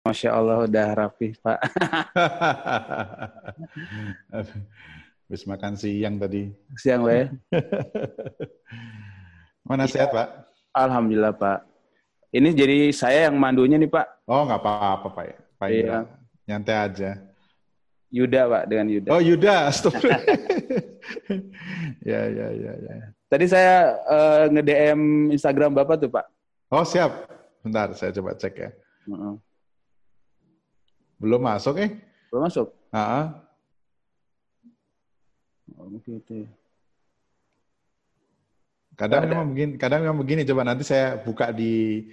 Masya Allah, udah rapi, Pak. Habis makan siang tadi. Siang, Pak. Mana ya, sehat, Pak? Alhamdulillah, Pak. Ini jadi saya yang mandunya nih, Pak. Oh, nggak apa-apa, Pak. Pak Indra. Iya. Nyantai aja. Yuda, Pak. Dengan Yuda. Oh, Yuda. Ya. Tadi saya nge-DM Instagram Bapak tuh, Pak. Oh, siap. Bentar, saya coba cek ya. Belum masuk, Belum masuk? Gitu. Kadang memang begini, coba nanti saya buka di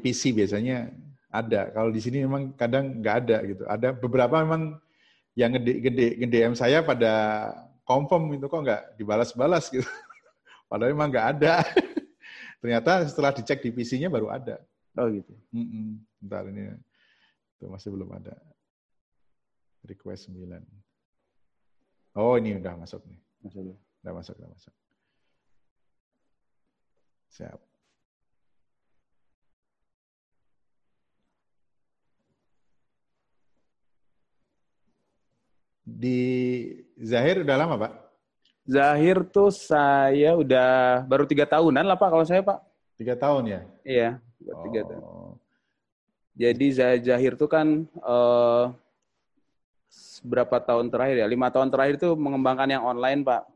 PC biasanya ada. Kalau di sini memang kadang nggak ada gitu. Ada beberapa memang yang nge-DM saya pada confirm itu kok nggak dibalas-balas gitu. Padahal memang nggak ada. Ternyata setelah dicek di PC-nya baru ada. Oh gitu. Bentar ini tuh masih belum ada. Request 9. Oh ini udah masuk nih. Udah masuk. Siap. Di Zahir udah lama, Pak? Zahir tuh saya udah baru 3 tahunan lah, Pak, kalau saya, Pak. 3 tahun ya? Iya, baru 3 tahun. Jadi Zahir tuh kan berapa tahun terakhir ya? 5 tahun terakhir tuh mengembangkan yang online, Pak.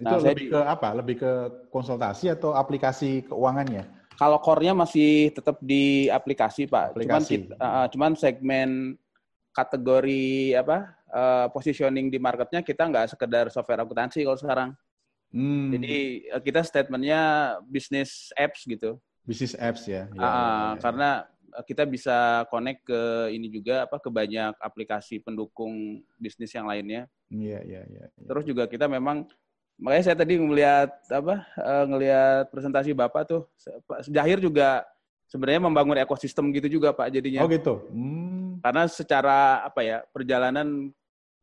Itu lebih ke apa? Lebih ke konsultasi atau aplikasi keuangannya? Kalau core-nya masih tetap di aplikasi, Pak. Aplikasi. Cuman segmen kategori positioning di marketnya kita nggak sekedar software akuntansi kalau sekarang. Jadi kita statementnya bisnis apps gitu. Bisnis apps ya. Karena kita bisa connect ke ini juga ke banyak aplikasi pendukung bisnis yang lainnya. Iya. Terus juga kita memang makanya saya tadi ngelihat presentasi Bapak tuh, Pak Zahir juga sebenarnya membangun ekosistem gitu juga, Pak, jadinya. Oh gitu. Karena secara perjalanan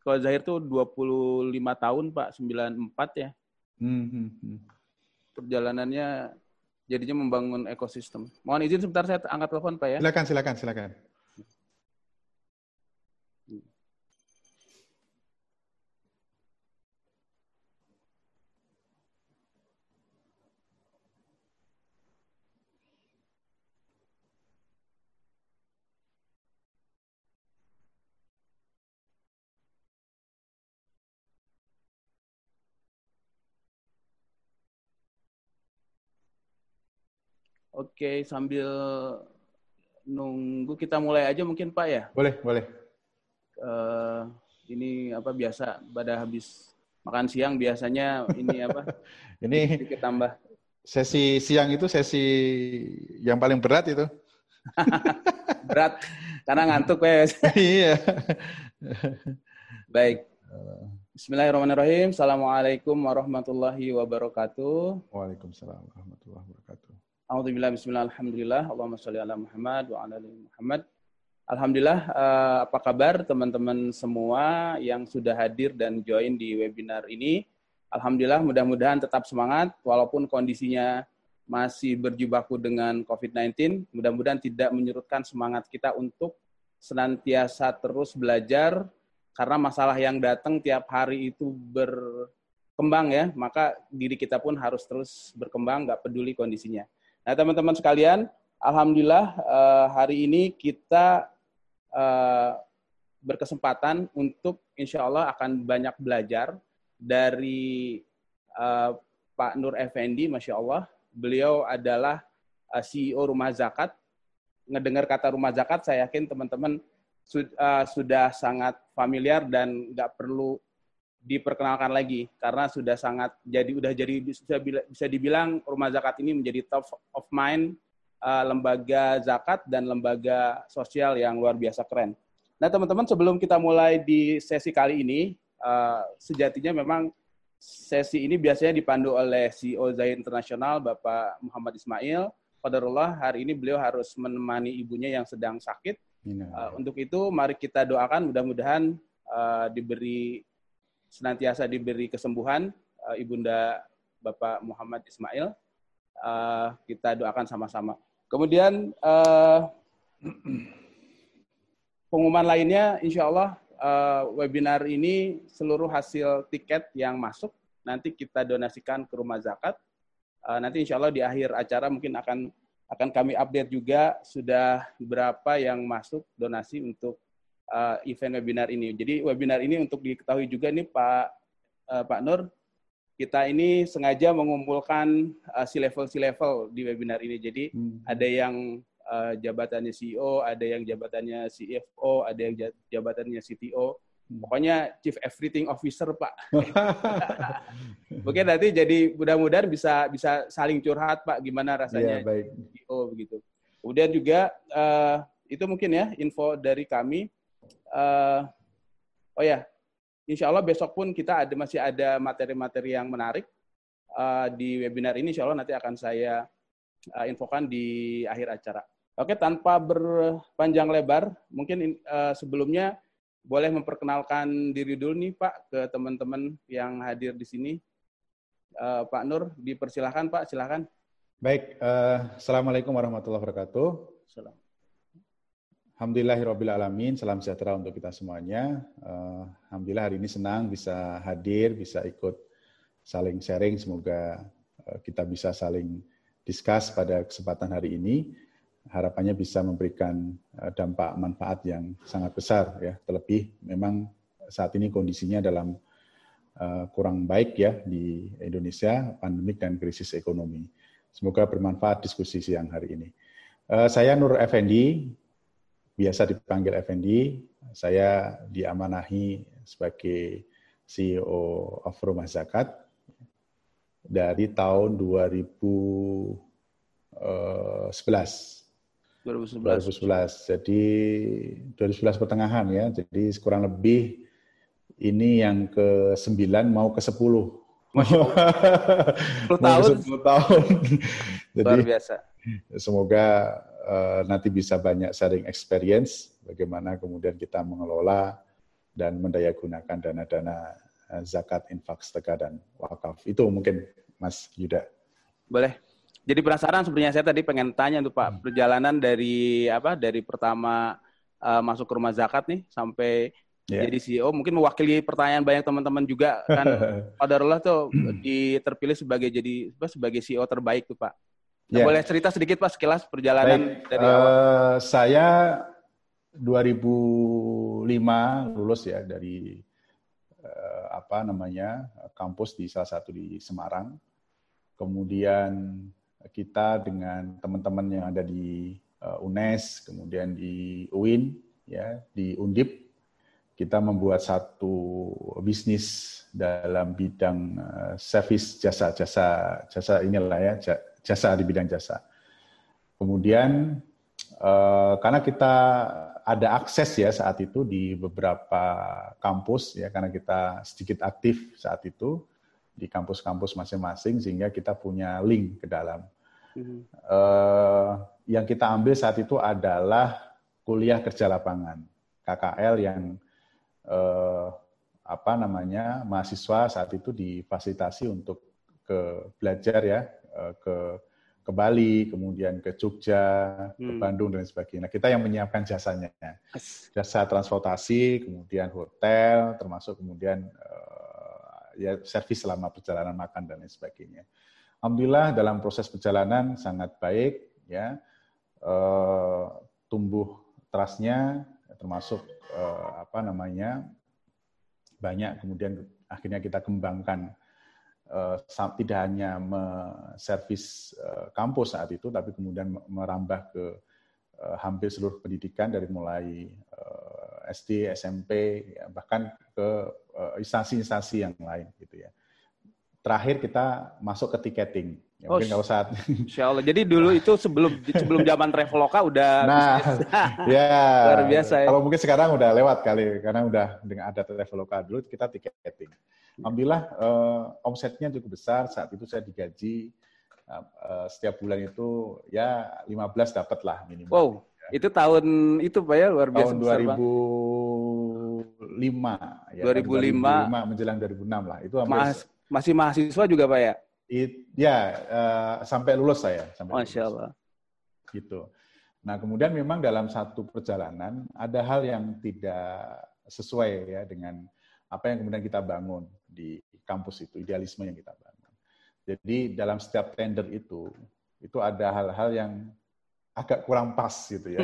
kalau Zahir tuh 25 tahun, Pak, 94 ya. Perjalanannya jadinya membangun ekosistem. Mohon izin sebentar saya angkat telepon, Pak ya. Silakan. Oke, sambil nunggu kita mulai aja mungkin, Pak ya. Boleh. Ini biasa pada habis makan siang biasanya ini ini sedikit tambah. Sesi siang itu sesi yang paling berat itu. Berat karena ngantuk, Pak. Iya. Baik. Bismillahirrahmanirrahim. Assalamualaikum warahmatullahi wabarakatuh. Waalaikumsalam warahmatullahi wabarakatuh. Alhamdulillah, bismillah, alhamdulillah, Allahumma sholli ala Muhammad wa ala ali Muhammad. Alhamdulillah, apa kabar teman-teman semua yang sudah hadir dan join di webinar ini. Alhamdulillah, mudah-mudahan tetap semangat walaupun kondisinya masih berjibaku dengan COVID-19. Mudah-mudahan tidak menyurutkan semangat kita untuk senantiasa terus belajar karena masalah yang datang tiap hari itu berkembang ya. Maka diri kita pun harus terus berkembang, nggak peduli kondisinya. Nah, teman-teman sekalian, alhamdulillah hari ini kita berkesempatan untuk insya Allah akan banyak belajar dari Pak Nur Efendi, Masya Allah. Beliau adalah CEO Rumah Zakat. Ngedengar kata Rumah Zakat, saya yakin teman-teman sudah sangat familiar dan nggak perlu diperkenalkan lagi karena sudah sangat bisa dibilang Rumah Zakat ini menjadi top of mind lembaga zakat dan lembaga sosial yang luar biasa keren. Nah, teman-teman, sebelum kita mulai di sesi kali ini, sejatinya memang sesi ini biasanya dipandu oleh CEO Zahir Internasional Bapak Muhammad Ismail. Qadarullah hari ini beliau harus menemani ibunya yang sedang sakit. Untuk itu mari kita doakan mudah-mudahan senantiasa diberi kesembuhan Ibunda Bapak Muhammad Ismail. Kita doakan sama-sama. Kemudian Pengumuman lainnya, insya Allah webinar ini seluruh hasil tiket yang masuk nanti kita donasikan ke Rumah Zakat. Nanti insya Allah di akhir acara mungkin akan kami update juga sudah berapa yang masuk donasi untuk event webinar ini. Jadi webinar ini untuk diketahui juga nih Pak Nur, kita ini sengaja mengumpulkan C-level di webinar ini. Jadi ada yang jabatannya CEO, ada yang jabatannya CFO, ada yang jabatannya CTO. Pokoknya Chief Everything Officer, Pak. Mungkin nanti jadi mudah-mudahan bisa saling curhat, Pak, gimana rasanya CEO begitu. Kemudian juga itu mungkin ya info dari kami. Insya Allah besok pun kita masih ada materi-materi yang menarik di webinar ini. Insya Allah nanti akan saya infokan di akhir acara. Oke, tanpa berpanjang lebar, mungkin sebelumnya boleh memperkenalkan diri dulu nih Pak ke teman-teman yang hadir di sini. Pak Nur, dipersilahkan Pak, silakan. Baik, Assalamualaikum warahmatullahi wabarakatuh. Alhamdulillahirrabbilalamin, salam sejahtera untuk kita semuanya. Alhamdulillah hari ini senang bisa hadir, bisa ikut saling sharing. Semoga kita bisa saling discuss pada kesempatan hari ini. Harapannya bisa memberikan dampak manfaat yang sangat besar ya. Terlebih memang saat ini kondisinya dalam kurang baik ya di Indonesia, pandemik dan krisis ekonomi. Semoga bermanfaat diskusi siang hari ini. Saya Nur Efendi. Biasa dipanggil Effendi, saya diamanahi sebagai CEO of Rumah Zakat dari tahun 2011. Jadi 2011 pertengahan ya, jadi kurang lebih ini yang ke-9 mau ke-10. Masya Allah. 10 tahun. Jadi, luar biasa. Semoga nanti bisa banyak sharing experience bagaimana kemudian kita mengelola dan mendayagunakan dana-dana zakat, infak, sedekah, dan wakaf. Itu mungkin Mas Yuda. Boleh. Jadi penasaran sebenarnya saya tadi pengen tanya tuh Pak, perjalanan dari pertama masuk ke Rumah Zakat nih sampai jadi CEO, mungkin mewakili pertanyaan banyak teman-teman juga kan. Qadarullah tuh terpilih sebagai CEO terbaik tuh Pak. Nah, boleh cerita sedikit Pak sekilas perjalanan dari awal? Saya 2005 lulus ya dari kampus di salah satu di Semarang. Kemudian kita dengan teman-teman yang ada di UNES, kemudian di UIN ya, di Undip, kita membuat satu bisnis dalam bidang service jasa inilah ya. Jasa di bidang jasa. Kemudian karena kita ada akses ya saat itu di beberapa kampus ya, karena kita sedikit aktif saat itu di kampus-kampus masing-masing sehingga kita punya link ke dalam. Yang kita ambil saat itu adalah kuliah kerja lapangan KKL yang mahasiswa saat itu difasilitasi untuk belajar ya. Ke Bali, kemudian ke Jogja, ke Bandung, dan sebagainya. Nah, kita yang menyiapkan jasanya. Jasa transportasi, kemudian hotel, termasuk kemudian servis selama perjalanan makan, dan lain sebagainya. Alhamdulillah dalam proses perjalanan sangat baik, ya tumbuh trust-nya, termasuk banyak kemudian akhirnya kita kembangkan. Tidak hanya servis kampus saat itu, tapi kemudian merambah ke hampir seluruh pendidikan dari mulai SD, SMP, ya, bahkan ke instansi-instansi yang lain gitu ya. Terakhir kita masuk ke ticketing. Ya, mungkin nggak usah. Insya Allah. Jadi dulu itu sebelum zaman Traveloka udah bisnis. Luar biasa ya. Kalau mungkin sekarang udah lewat kali, karena udah dengan ada Traveloka dulu kita tiketing. Alhamdulillah omsetnya cukup besar. Saat itu saya digaji setiap bulan itu ya 15 dapat lah minimal. Wow, ya. Itu tahun itu Pak ya luar biasa. Tahun 2005. Ya, 2005 menjelang 2006 lah. Itu masih mahasiswa juga Pak ya? Sampai lulus saya. Masya Allah. Gitu. Nah, kemudian memang dalam satu perjalanan ada hal yang tidak sesuai ya dengan apa yang kemudian kita bangun di kampus itu, idealisme yang kita bangun. Jadi dalam setiap tender itu ada hal-hal yang agak kurang pas gitu ya.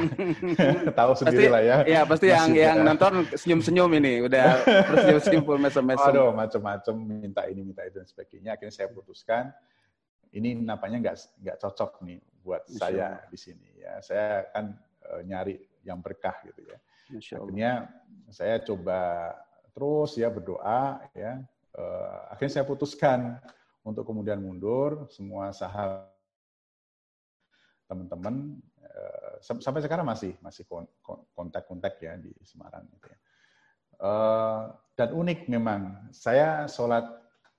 Tahu sendirilah ya. Iya, pasti yang nonton senyum-senyum ini, udah tersenyum-senyum mesem-mesem. Aduh, macam-macam minta ini, minta itu dan sebagainya. Akhirnya saya putuskan ini nampaknya nggak cocok nih buat saya di sini ya. Saya kan nyari yang berkah gitu ya. Akhirnya saya coba terus ya berdoa ya. Akhirnya saya putuskan untuk kemudian mundur, semua saham teman-teman sampai sekarang masih kontak-kontak ya di Semarang gitu ya. Dan unik memang saya sholat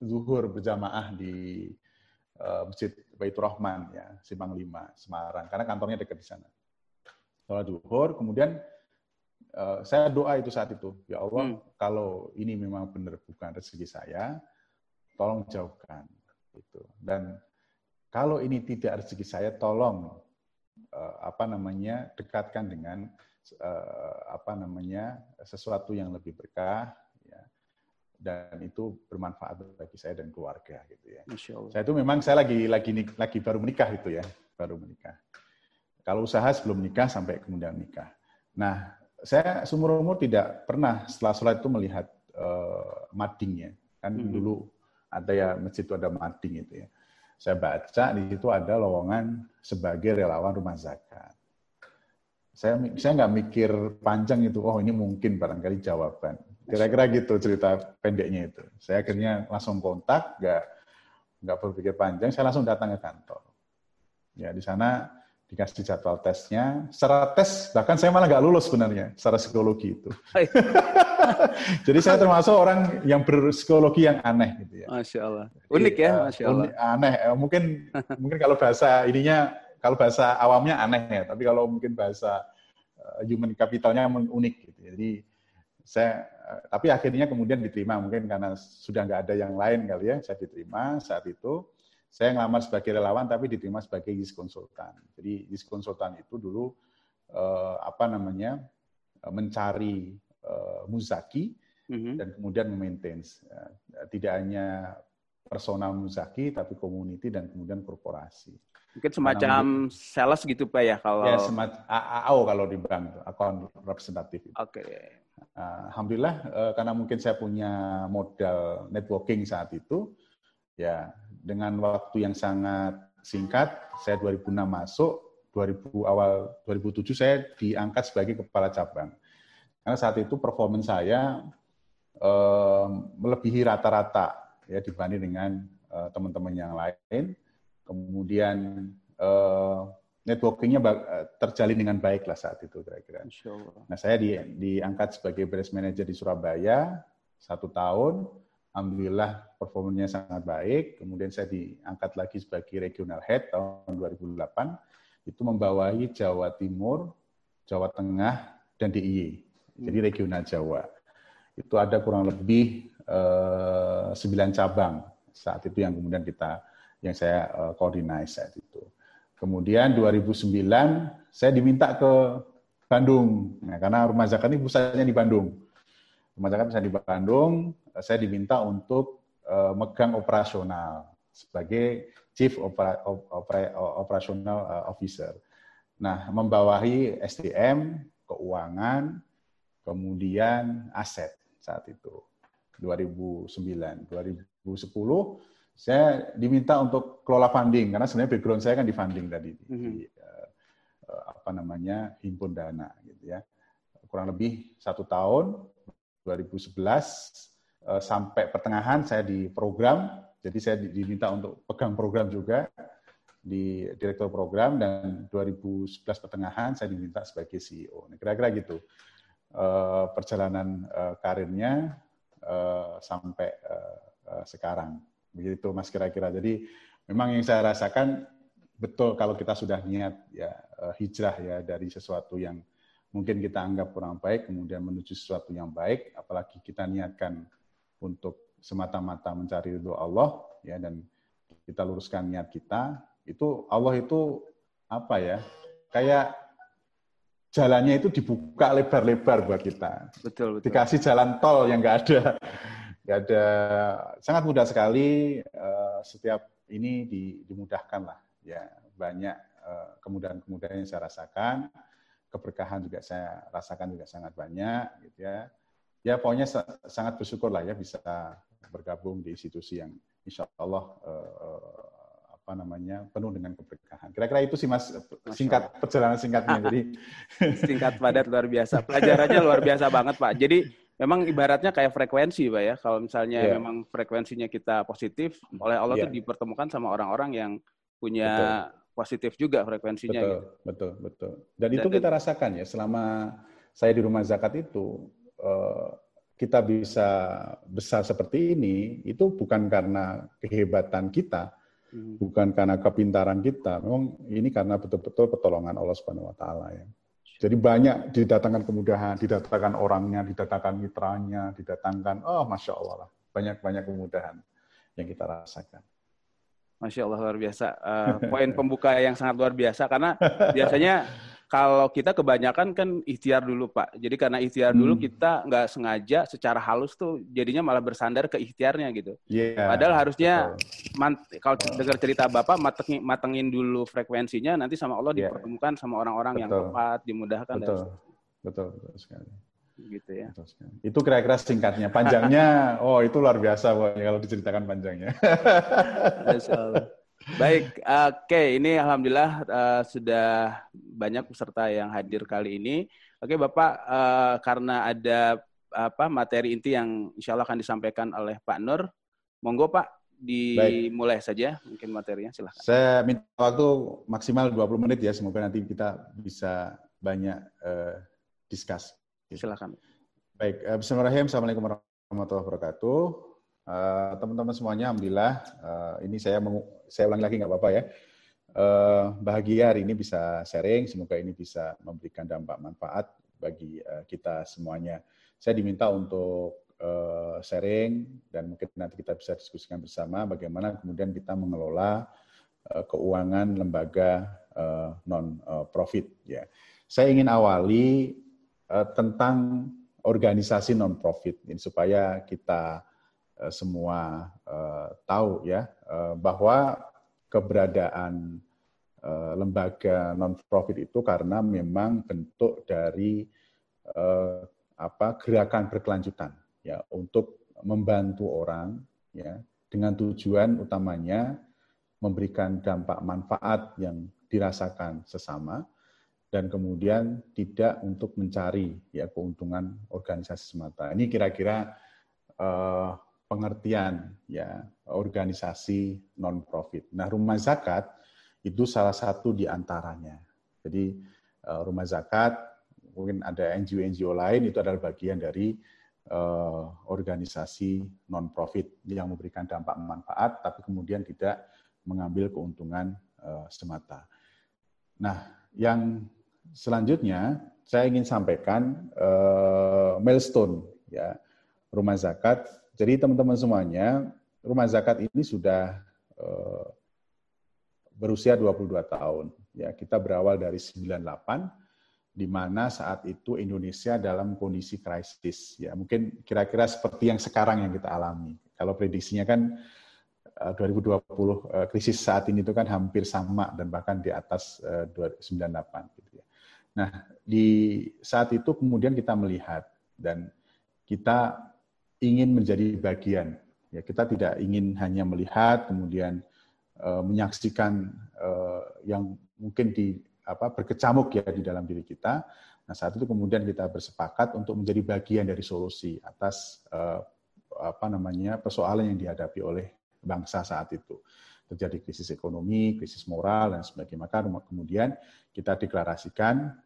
zuhur berjamaah di Masjid Baitur Rahman ya, Simpang 5 Semarang, karena kantornya dekat di sana. Sholat zuhur, kemudian saya doa itu saat itu, ya Allah kalau ini memang benar bukan rezeki saya, tolong jauhkan gitu. Dan kalau ini tidak rezeki saya, tolong dekatkan dengan sesuatu yang lebih berkah, ya. Dan itu bermanfaat bagi saya dan keluarga, gitu ya. Saya itu memang saya lagi baru menikah itu ya, baru menikah. Kalau usaha sebelum nikah sampai kemudian nikah. Nah, saya seumur umur tidak pernah setelah sholat itu melihat madingnya. Kan dulu ada ya masjid itu ada mading itu ya. Saya baca di situ ada lowongan sebagai relawan rumah zakat. Saya nggak mikir panjang itu, oh ini mungkin barangkali jawaban. Kira-kira gitu cerita pendeknya itu. Saya akhirnya langsung kontak, nggak berpikir panjang, saya langsung datang ke kantor. Ya di sana dikasih jadwal tesnya, secara tes bahkan saya malah nggak lulus sebenarnya, secara psikologi itu. Jadi saya termasuk orang yang berpsikologi yang aneh gitu ya. Masya Allah. Unik ya, Masya Allah. Aneh, mungkin kalau bahasa ininya, kalau bahasa awamnya aneh ya, tapi kalau mungkin bahasa human capitalnya unik gitu. Jadi saya, tapi akhirnya kemudian diterima mungkin karena sudah nggak ada yang lain kali ya, saya diterima saat itu. Saya ngelamar sebagai relawan tapi diterima sebagai diskonsultan. Jadi diskonsultan itu dulu mencari muzaki dan kemudian memaintain tidak hanya personal muzaki tapi community dan kemudian korporasi. Mungkin semacam sales gitu Pak ya kalau. Ya semacam AAO kalau di bank, account representative. Oke. Okay. Alhamdulillah karena mungkin saya punya modal networking saat itu. Ya, dengan waktu yang sangat singkat, saya 2006 masuk, 2000 awal 2007 saya diangkat sebagai kepala cabang. Karena saat itu performance saya melebihi rata-rata ya dibanding dengan teman-teman yang lain. Kemudian networking-nya terjalin dengan baik lah saat itu kira-kira. Nah, saya diangkat sebagai branch manager di Surabaya 1 tahun. Alhamdulillah performanya sangat baik. Kemudian saya diangkat lagi sebagai regional head tahun 2008. Itu membawahi Jawa Timur, Jawa Tengah, dan DIY. Jadi regional Jawa. Itu ada kurang lebih 9 cabang saat itu yang kemudian yang saya koordinasi saat itu. Kemudian 2009 saya diminta ke Bandung. Nah, karena rumah zakat ini pusatnya di Bandung. Rumah zakat bisa di Bandung, saya diminta untuk megang operasional sebagai Chief Operational Officer. Nah, membawahi SDM, keuangan, kemudian aset saat itu, 2009. 2010, saya diminta untuk kelola funding, karena sebenarnya background saya kan di funding tadi, di himpun dana gitu ya. Kurang lebih 1 tahun, 2011 sampai pertengahan saya di program, jadi saya diminta untuk pegang program juga di direktur program, dan 2011 pertengahan saya diminta sebagai CEO. Nah, kira-kira gitu perjalanan karirnya sampai sekarang. Begitu Mas kira-kira. Jadi memang yang saya rasakan betul kalau kita sudah niat ya hijrah ya dari sesuatu yang mungkin kita anggap kurang baik, kemudian menuju sesuatu yang baik, apalagi kita niatkan untuk semata-mata mencari ridho Allah, ya, dan kita luruskan niat kita, itu Allah itu kayak jalannya itu dibuka lebar-lebar buat kita. Betul, betul. Dikasih jalan tol yang nggak ada, sangat mudah sekali. Setiap ini dimudahkan lah, ya banyak kemudahan-kemudahan yang saya rasakan, keberkahan juga saya rasakan juga sangat banyak, gitu ya. Ya pokoknya sangat bersyukur lah ya bisa bergabung di institusi yang insya Allah penuh dengan keberkahan. Kira-kira itu sih Mas, singkat perjalanan singkatnya. Jadi singkat padat luar biasa. Pelajarannya luar biasa banget Pak. Jadi memang ibaratnya kayak frekuensi Pak ya. Kalau misalnya memang frekuensinya kita positif, oleh Allah itu dipertemukan sama orang-orang yang punya positif juga frekuensinya. Betul, gitu. Betul. Dan itu kita rasakan ya. Selama saya di Rumah Zakat itu kita bisa besar seperti ini itu bukan karena kehebatan kita. Bukan karena kepintaran kita, memang ini karena betul-betul pertolongan Allah Subhanahu Wa Taala ya. Jadi banyak didatangkan kemudahan, didatangkan orangnya, didatangkan mitranya, didatangkan, masya Allah lah, banyak kemudahan yang kita rasakan. Masya Allah luar biasa, poin pembuka yang sangat luar biasa karena biasanya kalau kita kebanyakan kan ikhtiar dulu Pak. Jadi karena ikhtiar dulu kita nggak sengaja secara halus tuh jadinya malah bersandar ke ikhtiarnya gitu. Yeah, padahal harusnya kalau dengar cerita Bapak matengin dulu frekuensinya, nanti sama Allah dipertemukan sama orang-orang yang tepat, dimudahkan. Betul sekali. Gitu ya. Itu kira-kira singkatnya. Panjangnya, itu luar biasa Pak, kalau diceritakan panjangnya. Insyaallah. Baik, oke. Ini alhamdulillah sudah banyak peserta yang hadir kali ini. Oke, Bapak, karena ada materi inti yang insya Allah akan disampaikan oleh Pak Nur. Monggo Pak, dimulai saja mungkin materinya, silahkan. Saya minta waktu maksimal 20 menit ya, semoga nanti kita bisa banyak discuss. Silahkan. Baik, bismillahirrahmanirrahim. Assalamualaikum warahmatullahi wabarakatuh. Teman-teman semuanya, alhamdulillah ini saya ulangi lagi nggak apa-apa ya. Bahagia hari ini bisa sharing, semoga ini bisa memberikan dampak manfaat bagi kita semuanya. Saya diminta untuk sharing dan mungkin nanti kita bisa diskusikan bersama bagaimana kemudian kita mengelola keuangan lembaga non-profit. Ya, saya ingin awali tentang organisasi non-profit ini supaya kita semua tahu ya bahwa keberadaan lembaga non-profit itu karena memang bentuk dari gerakan berkelanjutan ya untuk membantu orang ya dengan tujuan utamanya memberikan dampak manfaat yang dirasakan sesama dan kemudian tidak untuk mencari ya keuntungan organisasi semata. Ini kira-kira pengertian ya organisasi non-profit. Nah, Rumah Zakat itu salah satu di antaranya. Jadi Rumah Zakat, mungkin ada NGO-NGO lain, itu adalah bagian dari organisasi non-profit yang memberikan dampak manfaat, tapi kemudian tidak mengambil keuntungan semata. Nah, yang selanjutnya saya ingin sampaikan milestone ya Rumah Zakat. Jadi teman-teman semuanya, Rumah Zakat ini sudah berusia 22 tahun. Ya, kita berawal dari 98, di mana saat itu Indonesia dalam kondisi krisis. Ya, mungkin kira-kira seperti yang sekarang yang kita alami. Kalau prediksinya kan 2020 krisis saat ini itu kan hampir sama dan bahkan di atas 98. Gitu ya. Nah, di saat itu kemudian kita melihat dan kita ingin menjadi bagian. Ya, kita tidak ingin hanya melihat kemudian menyaksikan yang mungkin berkecamuk ya di dalam diri kita. Nah, saat itu kemudian kita bersepakat untuk menjadi bagian dari solusi atas persoalan yang dihadapi oleh bangsa saat itu. Terjadi krisis ekonomi, krisis moral dan sebagainya. Maka kemudian kita deklarasikan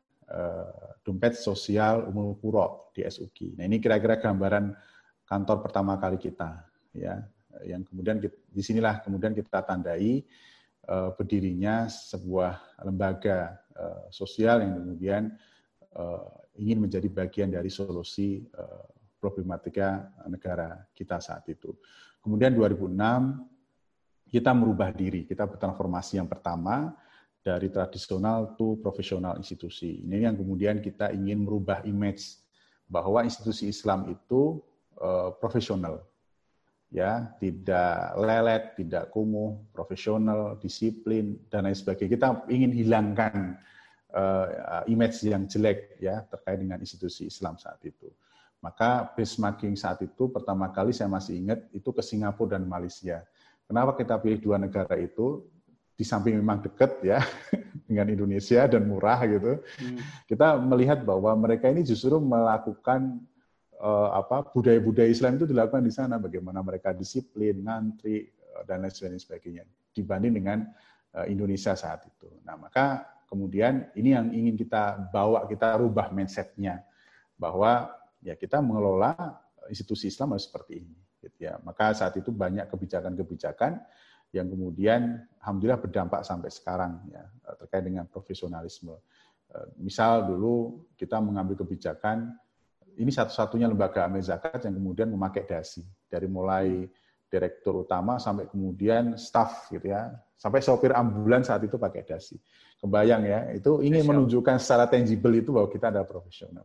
dompet sosial umul qura di SUGI. Nah, ini kira-kira gambaran kantor pertama kali kita, ya, yang kemudian disinilah kemudian kita tandai berdirinya sebuah lembaga sosial yang kemudian ingin menjadi bagian dari solusi problematika negara kita saat itu. Kemudian 2006 kita merubah diri, kita bertransformasi yang pertama dari tradisional to profesional institusi. Ini yang kemudian kita ingin merubah image bahwa institusi Islam itu profesional, ya, tidak lelet, tidak kumuh, profesional, disiplin dan lain sebagainya. Kita ingin hilangkan image yang jelek ya terkait dengan institusi Islam saat itu. Maka benchmarking saat itu pertama kali saya masih ingat itu ke Singapura dan Malaysia. Kenapa kita pilih dua negara itu? Di samping memang dekat ya dengan Indonesia dan murah gitu. Kita melihat bahwa mereka ini justru melakukan budaya-budaya Islam itu dilakukan di sana, bagaimana mereka disiplin, ngantri dan lain sebagainya dibanding dengan Indonesia saat itu. Nah, maka kemudian ini yang ingin kita bawa, kita rubah mindset-nya bahwa ya kita mengelola institusi Islam harus seperti ini gitu ya. Maka saat itu banyak kebijakan-kebijakan yang kemudian alhamdulillah berdampak sampai sekarang ya terkait dengan profesionalisme. Misal dulu kita mengambil kebijakan ini satu-satunya lembaga amil zakat yang kemudian memakai dasi dari mulai direktur utama sampai kemudian staf gitu ya, sampai sopir ambulan saat itu pakai dasi. Kebayang ya, itu ingin menunjukkan secara tangible itu bahwa kita adalah profesional.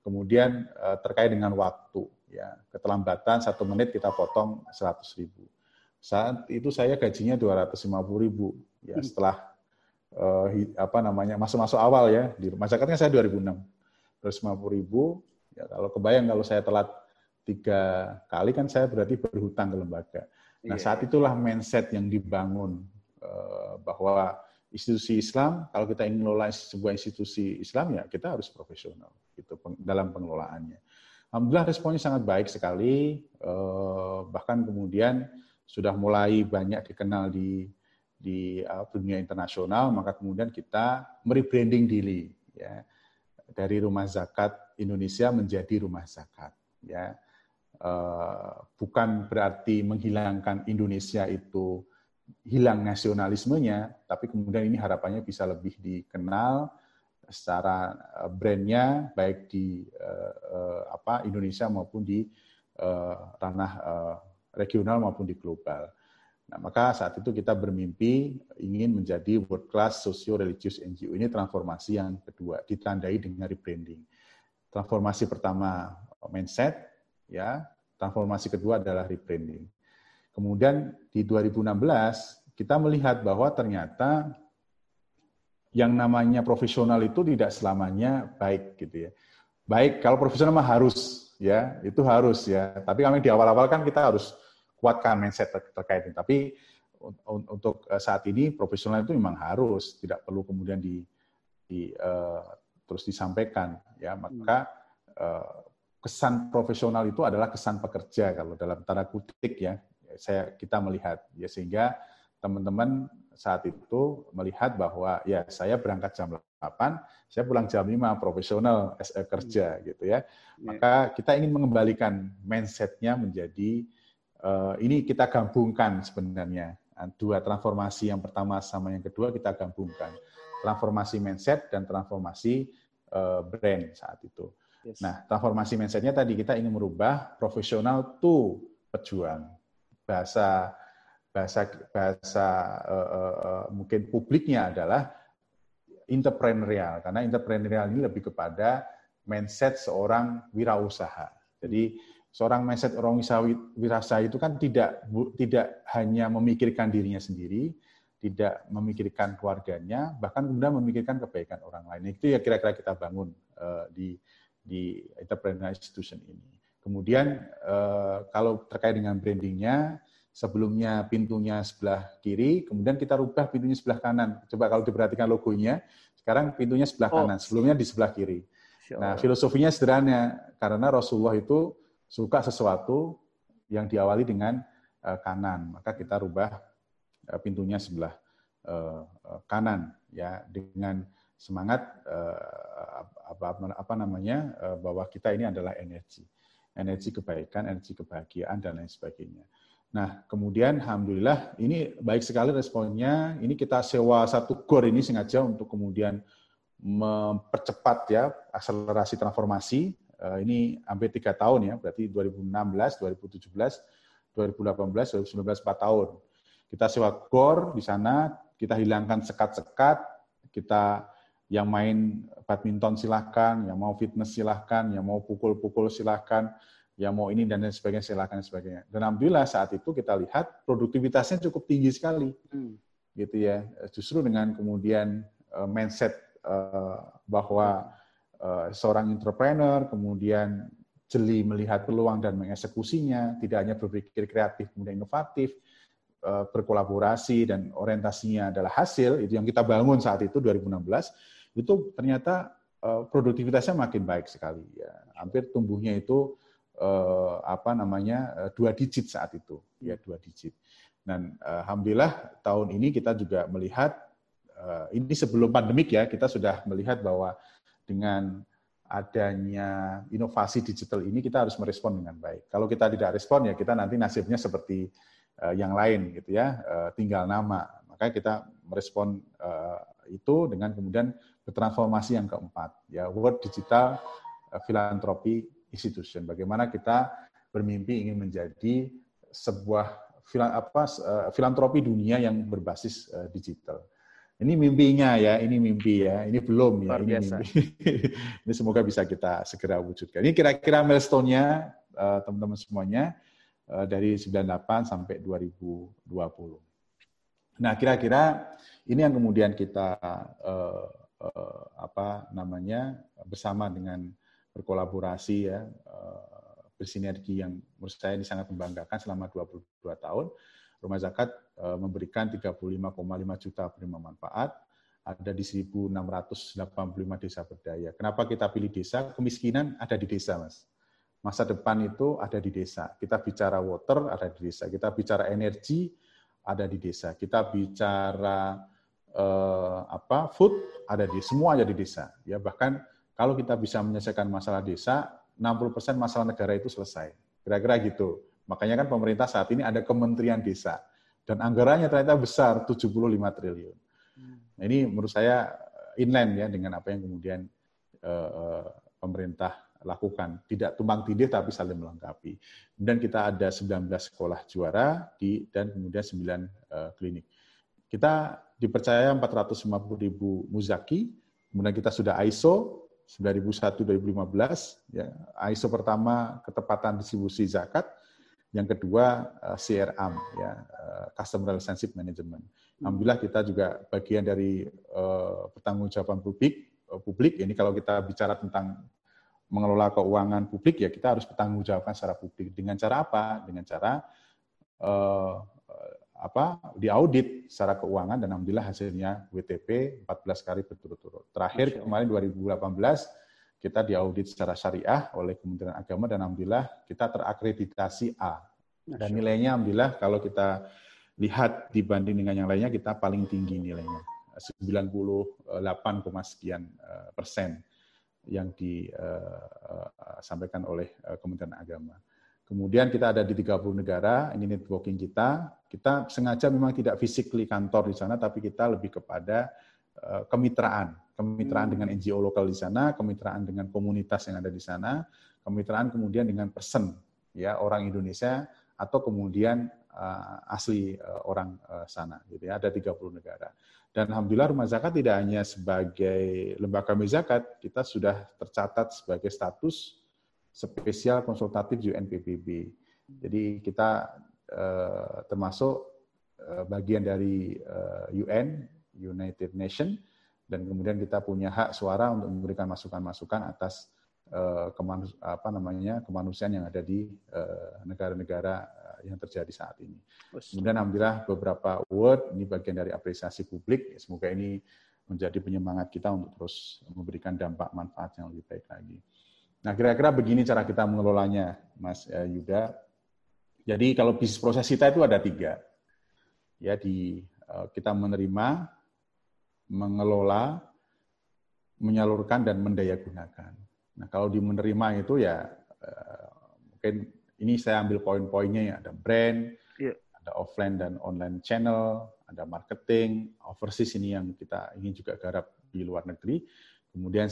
Kemudian terkait dengan waktu ya, keterlambatan 1 menit kita potong 100.000. Saat itu saya gajinya 250.000 ya, setelah masuk-masuk awal ya di rumah zakatnya saya 2006 250.000 ya. Kalau kebayang kalau saya telat 3 kali kan saya berarti berhutang ke lembaga. Nah saat itulah mindset yang dibangun bahwa institusi Islam kalau kita ingin mengelola sebuah institusi Islam ya kita harus profesional gitu dalam pengelolaannya. Alhamdulillah responnya sangat baik sekali, bahkan kemudian sudah mulai banyak dikenal di dunia internasional, maka kemudian kita merebranding diri ya dari Rumah Zakat Indonesia menjadi Rumah Zakat ya, bukan berarti menghilangkan Indonesia itu hilang nasionalismenya, tapi kemudian ini harapannya bisa lebih dikenal secara brandnya baik di Indonesia maupun di ranah regional maupun di global. Nah, maka saat itu kita bermimpi ingin menjadi world class socio-religious NGO. Ini transformasi yang kedua, ditandai dengan rebranding. Transformasi pertama mindset, ya. Transformasi kedua adalah rebranding. Kemudian di 2016 kita melihat bahwa ternyata yang namanya profesional itu tidak selamanya baik gitu ya. Baik kalau profesional mah harus ya, itu harus ya. Tapi kami di awal-awal kan kita harus kuatkan mindset terkait ini. Tapi untuk saat ini profesional itu memang harus, tidak perlu kemudian terus disampaikan ya. Maka kesan profesional itu adalah kesan pekerja kalau dalam tanda kutip ya. Kita melihat ya, sehingga teman-teman saat itu melihat bahwa ya saya berangkat jam 8, saya pulang jam 5, profesional kerja gitu ya. Maka kita ingin mengembalikan mindset-nya menjadi ini kita gabungkan sebenarnya dua transformasi, yang pertama sama yang kedua kita gabungkan, transformasi mindset dan transformasi brand saat itu. Yes. Nah, transformasi mindset-nya tadi kita ingin merubah profesional to pejuang. Bahasa mungkin publiknya adalah entrepreneurial, karena entrepreneurial ini lebih kepada mindset seorang wirausaha. Jadi seorang mindset orang wirausaha itu kan tidak hanya memikirkan dirinya sendiri, tidak memikirkan keluarganya, bahkan kemudian memikirkan kebaikan orang lain. Itu ya kira-kira kita bangun di entrepreneur institution ini. Kemudian kalau terkait dengan brandingnya, sebelumnya pintunya sebelah kiri, kemudian kita rubah pintunya sebelah kanan. Coba kalau diperhatikan logonya, sekarang pintunya sebelah kanan, sebelumnya di sebelah kiri. Nah, filosofinya sederhana, karena Rasulullah itu suka sesuatu yang diawali dengan kanan, maka kita rubah pintunya sebelah kanan, ya, dengan semangat bahwa kita ini adalah energi kebaikan, energi kebahagiaan, dan lain sebagainya. Nah, kemudian alhamdulillah ini baik sekali responnya. Ini kita sewa 1 gor ini sengaja untuk kemudian mempercepat ya akselerasi transformasi. Ini hampir 3 tahun ya, berarti 2016, 2017, 2018, 2019, 4 tahun. Kita sewa gor di sana, kita hilangkan sekat-sekat, Kita yang main badminton silahkan, yang mau fitness silahkan, yang mau pukul-pukul silahkan, yang mau ini dan sebagainya silahkan dan sebagainya. Dan alhamdulillah saat itu kita lihat produktivitasnya cukup tinggi sekali, gitu ya. Justru dengan kemudian mindset bahwa seorang entrepreneur kemudian jeli melihat peluang dan mengeksekusinya, tidak hanya berpikir kreatif kemudian inovatif, berkolaborasi dan orientasinya adalah hasil, itu yang kita bangun saat itu 2016, itu ternyata produktivitasnya makin baik sekali ya. Hampir tumbuhnya itu dua digit saat itu, ya 2 digit. Dan alhamdulillah tahun ini kita juga melihat ini sebelum pandemik ya, kita sudah melihat bahwa dengan adanya inovasi digital ini kita harus merespon dengan baik. Kalau kita tidak respon ya kita nanti nasibnya seperti yang lain gitu ya, tinggal nama. Maka kita merespon itu dengan kemudian bertransformasi yang keempat ya, World Digital Philanthropy Institution. Bagaimana kita bermimpi ingin menjadi sebuah filantropi dunia yang berbasis digital. Ini mimpinya ya, ini mimpi ya, ini belum ya, ini mimpi. Ini semoga bisa kita segera wujudkan. Ini kira-kira milestone-nya teman-teman semuanya. Dari 98 sampai 2020. Nah, kira-kira ini yang kemudian kita bersama dengan berkolaborasi ya, bersinergi yang menurut saya ini sangat membanggakan selama 22 tahun. Rumah Zakat memberikan 35,5 juta penerima manfaat, ada di 1.685 desa berdaya. Kenapa kita pilih desa? Kemiskinan ada di desa, Mas. Masa depan itu ada di desa. Kita bicara water, ada di desa. Kita bicara energi, ada di desa. Kita bicara food, ada di semua ada di desa. Ya, bahkan kalau kita bisa menyelesaikan masalah desa, 60% masalah negara itu selesai. Kira-kira gitu. Makanya kan pemerintah saat ini ada Kementerian Desa. Dan anggarannya ternyata besar, 75 triliun. Nah, ini menurut saya inline ya dengan apa yang kemudian pemerintah lakukan. Tidak tumpang tindih tapi saling melengkapi. Kemudian kita ada 19 sekolah juara dan kemudian 9 klinik. Kita dipercaya 450.000 muzaki, kemudian kita sudah ISO 9001 2015, ya. ISO pertama ketepatan distribusi zakat, yang kedua CRM ya, Customer Relationship Management. Alhamdulillah kita juga bagian dari pertanggungjawaban publik. Ini kalau kita bicara tentang mengelola keuangan publik ya kita harus bertanggungjawabkan secara publik. Dengan cara apa? Dengan cara diaudit secara keuangan dan alhamdulillah hasilnya WTP 14 kali berturut-turut. Terakhir kemarin 2018 kita diaudit secara syariah oleh Kementerian Agama dan alhamdulillah kita terakreditasi A. Dan nilainya alhamdulillah kalau kita lihat dibanding dengan yang lainnya kita paling tinggi nilainya. 98,sekian persen. Yang disampaikan oleh Kementerian Agama. Kemudian kita ada di 30 negara, ini networking kita. Kita sengaja memang tidak physically kantor di sana, tapi kita lebih kepada kemitraan dengan NGO lokal di sana, kemitraan dengan komunitas yang ada di sana, kemitraan kemudian dengan person, ya orang Indonesia atau kemudian asli orang sana. Gitu ya. Ada 30 negara. Dan alhamdulillah Rumah Zakat tidak hanya sebagai lembaga zakat, kita sudah tercatat sebagai status spesial konsultatif UNPBB. Jadi kita termasuk bagian dari UN, United Nations, dan kemudian kita punya hak suara untuk memberikan masukan-masukan atas kemanusiaan yang ada di negara-negara yang terjadi saat ini. Kemudian alhamdulillah beberapa award, ini bagian dari apresiasi publik, semoga ini menjadi penyemangat kita untuk terus memberikan dampak manfaat yang lebih baik lagi. Nah kira-kira begini cara kita mengelolanya, Mas Yuda. Jadi kalau bisnis proses kita itu ada 3. Ya, kita menerima, mengelola, menyalurkan, dan mendayagunakan. Nah kalau di menerima itu ya mungkin ini saya ambil poin-poinnya ya, ada brand, ada offline dan online channel, ada marketing, overseas ini yang kita ingin juga garap di luar negeri, kemudian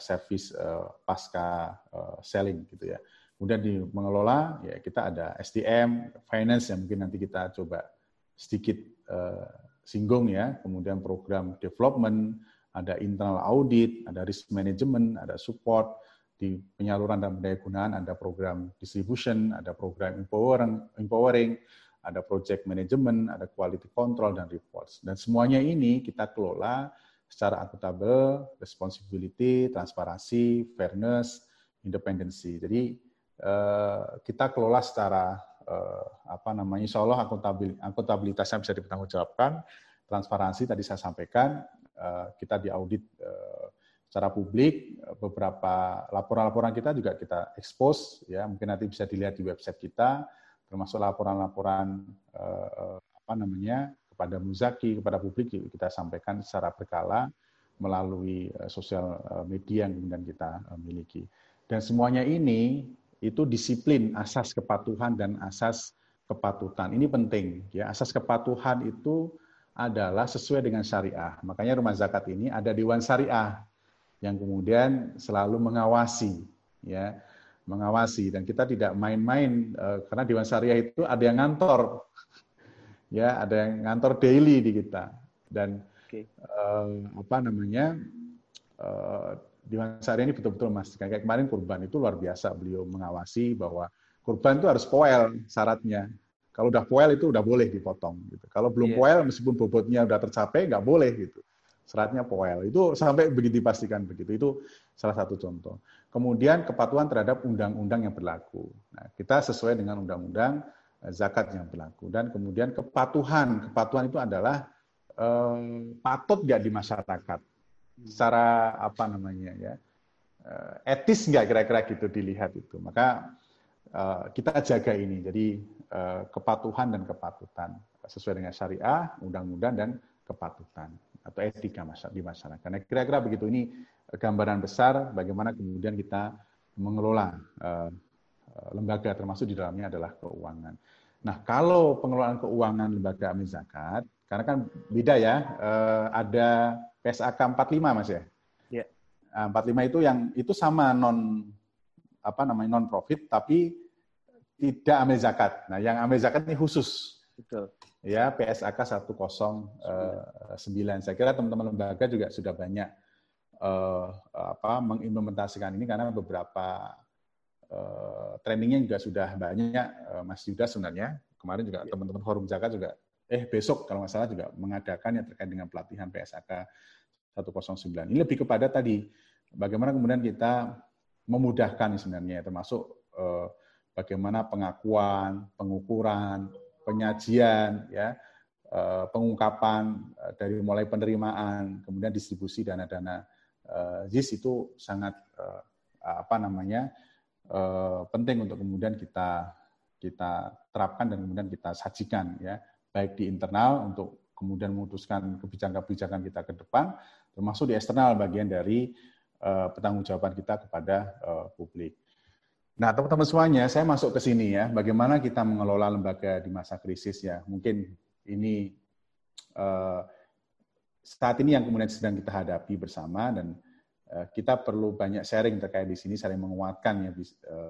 service pasca selling gitu ya. Kemudian di mengelola, ya kita ada SDM, finance yang mungkin nanti kita coba sedikit singgung ya, kemudian program development, ada internal audit, ada risk management, ada support, di penyaluran dan pendayagunaan ada program distribution, ada program empowering, ada project management, ada quality control, dan reports. Dan semuanya ini kita kelola secara akuntabel, responsibility, transparansi, fairness, independensi. Jadi kita kelola secara insya Allah akuntabilitasnya bisa dipertanggungjawabkan, transparansi tadi saya sampaikan, kita diaudit secara publik, beberapa laporan-laporan kita juga kita expose, ya mungkin nanti bisa dilihat di website kita, termasuk laporan-laporan kepada Muzaki, kepada publik kita sampaikan secara berkala melalui sosial media yang kemudian kita miliki. Dan semuanya ini itu disiplin, asas kepatuhan dan asas kepatutan. Ini penting, ya. Asas kepatuhan itu adalah sesuai dengan syariah. Makanya Rumah Zakat ini ada dewan syariah yang kemudian selalu mengawasi, ya. Mengawasi, dan kita tidak main-main karena dewan syariah itu ada yang ngantor, ya, ada yang ngantor daily di kita, dan dewan syariah ini betul-betul memastikan. Kayak kemarin kurban itu luar biasa, beliau mengawasi bahwa kurban itu harus poel syaratnya. Kalau udah poel itu udah boleh dipotong, gitu. Kalau belum poel meskipun bobotnya udah tercapai nggak boleh, gitu. Syaratnya poel, itu sampai begitu dipastikan begitu. Itu salah satu contoh. Kemudian kepatuhan terhadap undang-undang yang berlaku. Nah, kita sesuai dengan undang-undang zakat yang berlaku. Dan kemudian kepatuhan itu adalah patut nggak di masyarakat, secara etis nggak kira-kira gitu dilihat itu. Maka kita jaga ini. Jadi kepatuhan dan kepatutan sesuai dengan syariah, undang-undang dan kepatutan atau etika di masyarakat. Nah, kira-kira begitu. Ini gambaran besar bagaimana kemudian kita mengelola lembaga, termasuk di dalamnya adalah keuangan. Nah, kalau pengelolaan keuangan lembaga amil zakat, karena kan beda ya, ada PSAK 45 Mas ya. Iya. 45 itu yang itu sama non profit tapi tidak amil zakat. Nah, yang amil zakat ini khusus. Betul. Ya, PSAK 109. Saya kira teman-teman lembaga juga sudah banyak mengimplementasikan ini karena beberapa trainingnya juga sudah banyak, Mas Yuda sebenarnya. Kemarin juga teman-teman Forum Zakat juga, besok kalau nggak salah juga mengadakan yang terkait dengan pelatihan PSAK 109. Ini lebih kepada tadi, bagaimana kemudian kita memudahkan sebenarnya, termasuk bagaimana pengakuan, pengukuran, penyajian, ya, pengungkapan dari mulai penerimaan, kemudian distribusi dana-dana JIS itu sangat penting untuk kemudian kita terapkan dan kemudian kita sajikan, ya, baik di internal untuk kemudian memutuskan kebijakan-kebijakan kita ke depan, termasuk di eksternal bagian dari pertanggungjawaban kita kepada publik. Nah, teman-teman semuanya, saya masuk ke sini ya, bagaimana kita mengelola lembaga di masa krisis ya. Mungkin ini saat ini yang kemudian sedang kita hadapi bersama, dan kita perlu banyak sharing terkait di sini, saling menguatkan ya,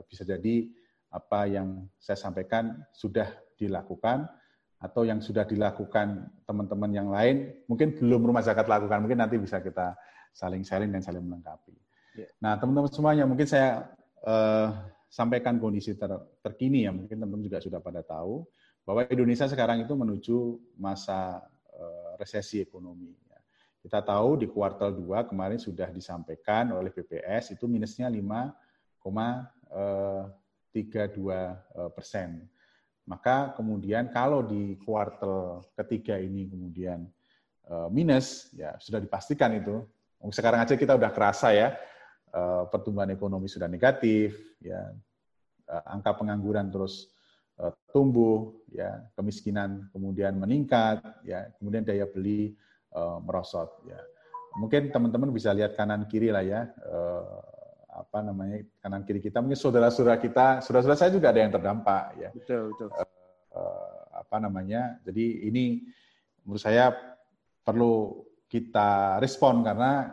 bisa jadi apa yang saya sampaikan sudah dilakukan atau yang sudah dilakukan teman-teman yang lain, mungkin belum Rumah Zakat lakukan, mungkin nanti bisa kita saling sharing dan saling melengkapi. Ya. Nah, teman-teman semuanya, mungkin saya sampaikan kondisi terkini ya, mungkin teman-teman juga sudah pada tahu bahwa Indonesia sekarang itu menuju masa resesi ekonomi. Kita tahu di kuartal 2 kemarin sudah disampaikan oleh BPS itu minusnya 5,32%. Maka kemudian kalau di kuartal ketiga ini kemudian minus, ya sudah dipastikan itu. Sekarang aja kita udah kerasa ya, pertumbuhan ekonomi sudah negatif, ya, angka pengangguran terus tumbuh, ya, kemiskinan kemudian meningkat, ya, kemudian daya beli merosot, ya. Mungkin teman-teman bisa lihat kanan kiri lah ya, kanan kiri kita, mungkin saudara-saudara kita, saudara-saudara saya juga ada yang terdampak, ya. Betul, betul. Jadi ini menurut saya perlu kita respon karena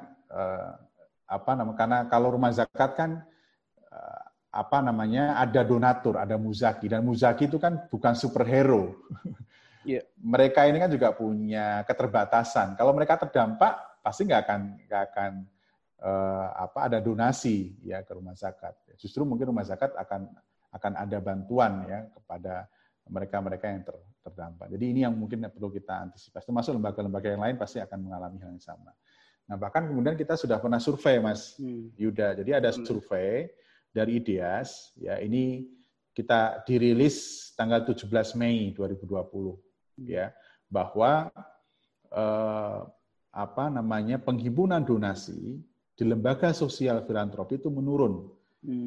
karena kalau Rumah Zakat kan ada donatur, ada muzaki, dan muzaki itu kan bukan superhero. yeah. mereka ini kan juga punya keterbatasan. Kalau mereka terdampak, pasti nggak akan ada donasi ya ke rumah zakat. Justru mungkin rumah zakat akan ada bantuan ya kepada mereka-mereka yang terdampak. Jadi ini yang mungkin perlu kita antisipasi. Termasuk lembaga-lembaga yang lain pasti akan mengalami hal yang sama. Nah, bahkan kemudian kita sudah pernah survei, Mas Yuda. Jadi ada survei dari Ideas, ya ini kita dirilis tanggal 17 Mei 2020 ya, bahwa penghimpunan donasi di lembaga sosial filantropi itu menurun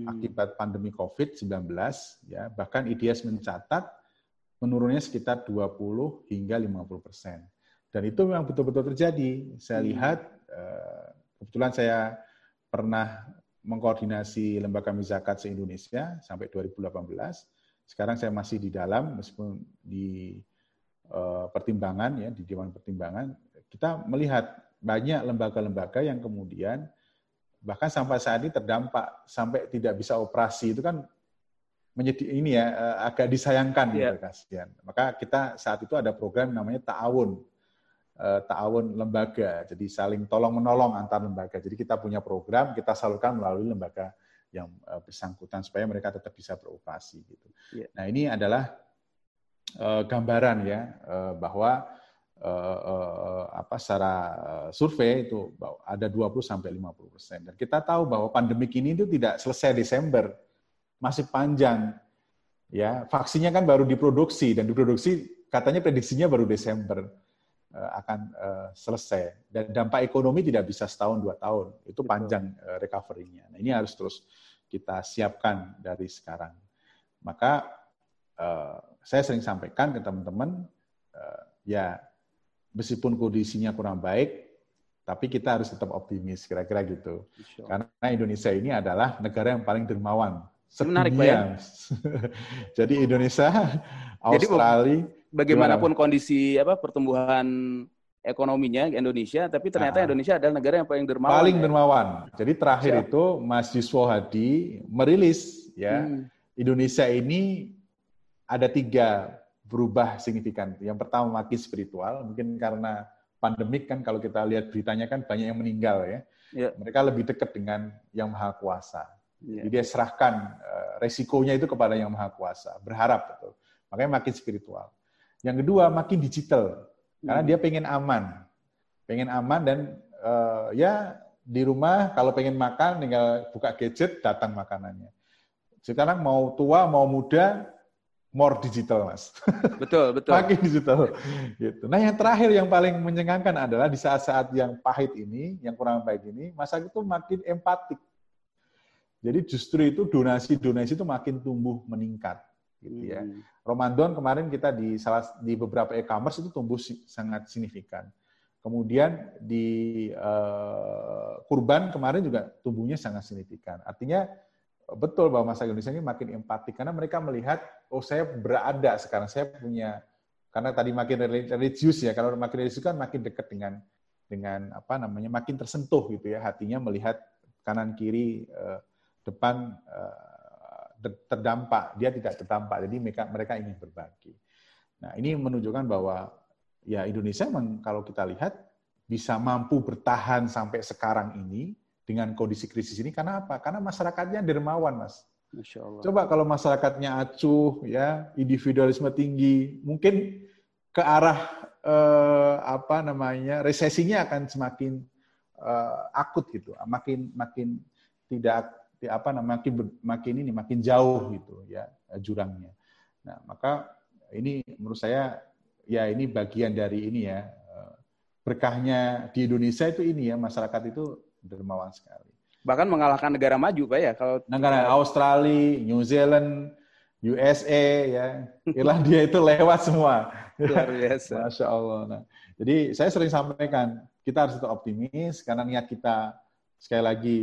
akibat pandemi COVID-19 ya, bahkan Ideas mencatat menurunnya sekitar 20 hingga 50%. Dan itu memang betul-betul terjadi. Saya lihat kebetulan saya pernah mengkoordinasi lembaga zakat se-Indonesia sampai 2018. Sekarang saya masih di dalam, meskipun di pertimbangan, ya di Dewan Pertimbangan, kita melihat banyak lembaga-lembaga yang kemudian bahkan sampai saat ini terdampak, sampai tidak bisa operasi, itu kan menjadi ini ya, agak disayangkan. Yeah. Ya, kasihan. Maka kita saat itu ada program namanya Ta'awun lembaga, jadi saling tolong-menolong antar lembaga. Jadi kita punya program, kita salurkan melalui lembaga yang bersangkutan supaya mereka tetap bisa beroperasi. Gitu. Yeah. Nah ini adalah gambaran ya bahwa secara survei itu ada 20-50%. Dan kita tahu bahwa pandemik ini itu tidak selesai Desember, masih panjang. Ya, vaksinnya kan baru diproduksi dan katanya prediksinya baru Desember akan selesai, dan dampak ekonomi tidak bisa setahun dua tahun, itu panjang recovery-nya. Nah, ini harus terus kita siapkan dari sekarang. Maka saya sering sampaikan ke teman-teman, ya meskipun kondisinya kurang baik, tapi kita harus tetap optimis, kira-kira gitu. Karena Indonesia ini adalah negara yang paling dermawan sedunia. Menarik, ya? Jadi Indonesia, Australia. Bagaimanapun kondisi pertumbuhan ekonominya Indonesia, tapi ternyata Indonesia adalah negara yang paling dermawan. Paling dermawan. Jadi terakhir itu Mas Yuswohadi merilis ya Indonesia ini ada 3 berubah signifikan. Yang pertama makin spiritual, mungkin karena pandemik kan kalau kita lihat beritanya kan banyak yang meninggal ya. Yeah. Mereka lebih dekat dengan Yang Maha Kuasa. Yeah. Jadi dia serahkan resikonya itu kepada Yang Maha Kuasa, berharap betul. Makanya makin spiritual. Yang kedua makin digital, karena dia pengen aman dan ya di rumah kalau pengen makan tinggal buka gadget datang makanannya. Sekarang mau tua mau muda more digital, Mas. Betul. Makin digital. Gitu. Nah yang terakhir yang paling menyengangkan adalah di saat-saat yang pahit ini, yang kurang baik ini, masyarakat itu makin empatik. Jadi justru itu donasi itu makin tumbuh meningkat. Gitu ya. Ramadan kemarin kita di beberapa e-commerce itu tumbuh sangat signifikan. Kemudian di kurban kemarin juga tumbuhnya sangat signifikan. Artinya betul bahwa masyarakat Indonesia ini makin empatik karena mereka melihat saya berada sekarang, saya punya, karena tadi makin religius ya, kalau makin religius kan makin dekat dengan makin tersentuh gitu ya hatinya, melihat kanan kiri depan terdampak, dia tidak terdampak, jadi mereka ingin berbagi. Nah ini menunjukkan bahwa ya Indonesia memang kalau kita lihat bisa mampu bertahan sampai sekarang ini dengan kondisi krisis ini karena apa? Karena masyarakatnya dermawan, Mas. Masya Allah. Coba kalau masyarakatnya acuh, ya individualisme tinggi, mungkin ke arah resesinya akan semakin akut gitu, makin tidak makin jauh gitu ya jurangnya. Nah, maka ini menurut saya ya ini bagian dari ini ya berkahnya di Indonesia itu ini ya masyarakat itu dermawan sekali. Bahkan mengalahkan negara maju Pak ya kalau negara Australia, New Zealand, USA ya, Irlandia itu lewat semua. Luar biasa. Masya Allah. Nah, jadi saya sering sampaikan kita harus tetap optimis karena niat kita sekali lagi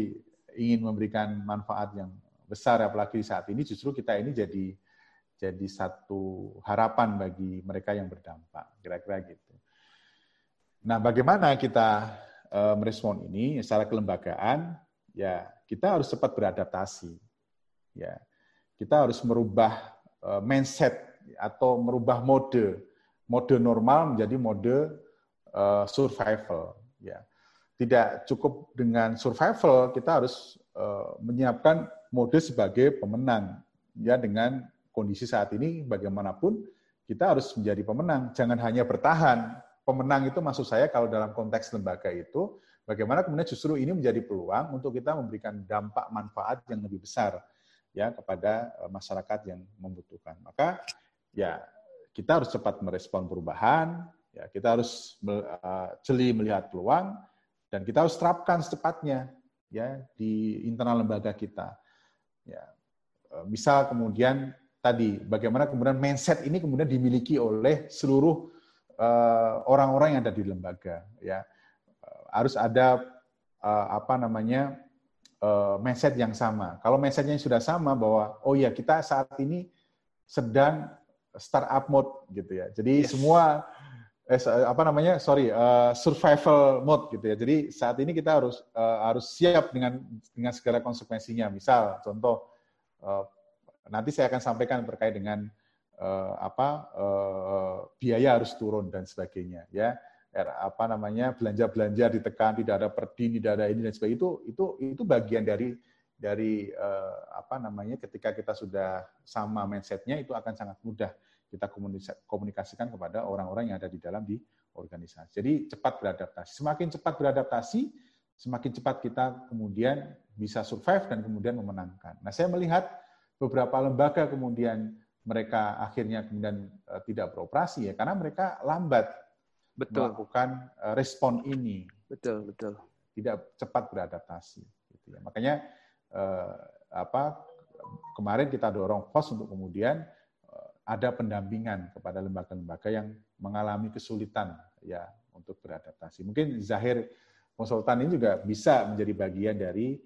ingin memberikan manfaat yang besar, apalagi saat ini justru kita ini jadi satu harapan bagi mereka yang berdampak, kira-kira gitu. Nah, bagaimana kita merespon ini secara kelembagaan? Ya, kita harus cepat beradaptasi. Ya, kita harus merubah mindset atau merubah mode mode normal menjadi mode survival. Ya. Tidak cukup dengan survival, kita harus menyiapkan mode sebagai pemenang. Ya, dengan kondisi saat ini bagaimanapun kita harus menjadi pemenang. Jangan hanya bertahan. Pemenang itu maksud saya kalau dalam konteks lembaga itu, bagaimana kemudian justru ini menjadi peluang untuk kita memberikan dampak manfaat yang lebih besar ya kepada masyarakat yang membutuhkan. Maka ya kita harus cepat merespon perubahan, ya kita harus jeli melihat peluang dan kita harus terapkan secepatnya ya di internal lembaga kita. Ya. Misal kemudian tadi bagaimana kemudian mindset ini kemudian dimiliki oleh seluruh orang-orang yang ada di lembaga, ya harus ada mindset yang sama. Kalau mindsetnya sudah sama bahwa oh ya kita saat ini sedang startup mode gitu ya. Jadi semua survival mode gitu ya. Jadi saat ini kita harus siap dengan segala konsekuensinya. Misal contoh nanti saya akan sampaikan terkait dengan biaya harus turun dan sebagainya ya belanja-belanja ditekan, tidak ada perdin, tidak ada ini dan sebagainya, itu bagian dari ketika kita sudah sama mindsetnya itu akan sangat mudah kita komunikasikan kepada orang-orang yang ada di dalam di organisasi. Jadi cepat beradaptasi, semakin cepat beradaptasi semakin cepat kita kemudian bisa survive dan kemudian memenangkan. Nah saya melihat beberapa lembaga kemudian mereka akhirnya kemudian tidak beroperasi ya karena mereka lambat melakukan respon ini. Betul. Tidak cepat beradaptasi. Gitu ya. Makanya kemarin kita dorong pos untuk kemudian ada pendampingan kepada lembaga-lembaga yang mengalami kesulitan ya untuk beradaptasi. Mungkin Zahir konsultan ini juga bisa menjadi bagian dari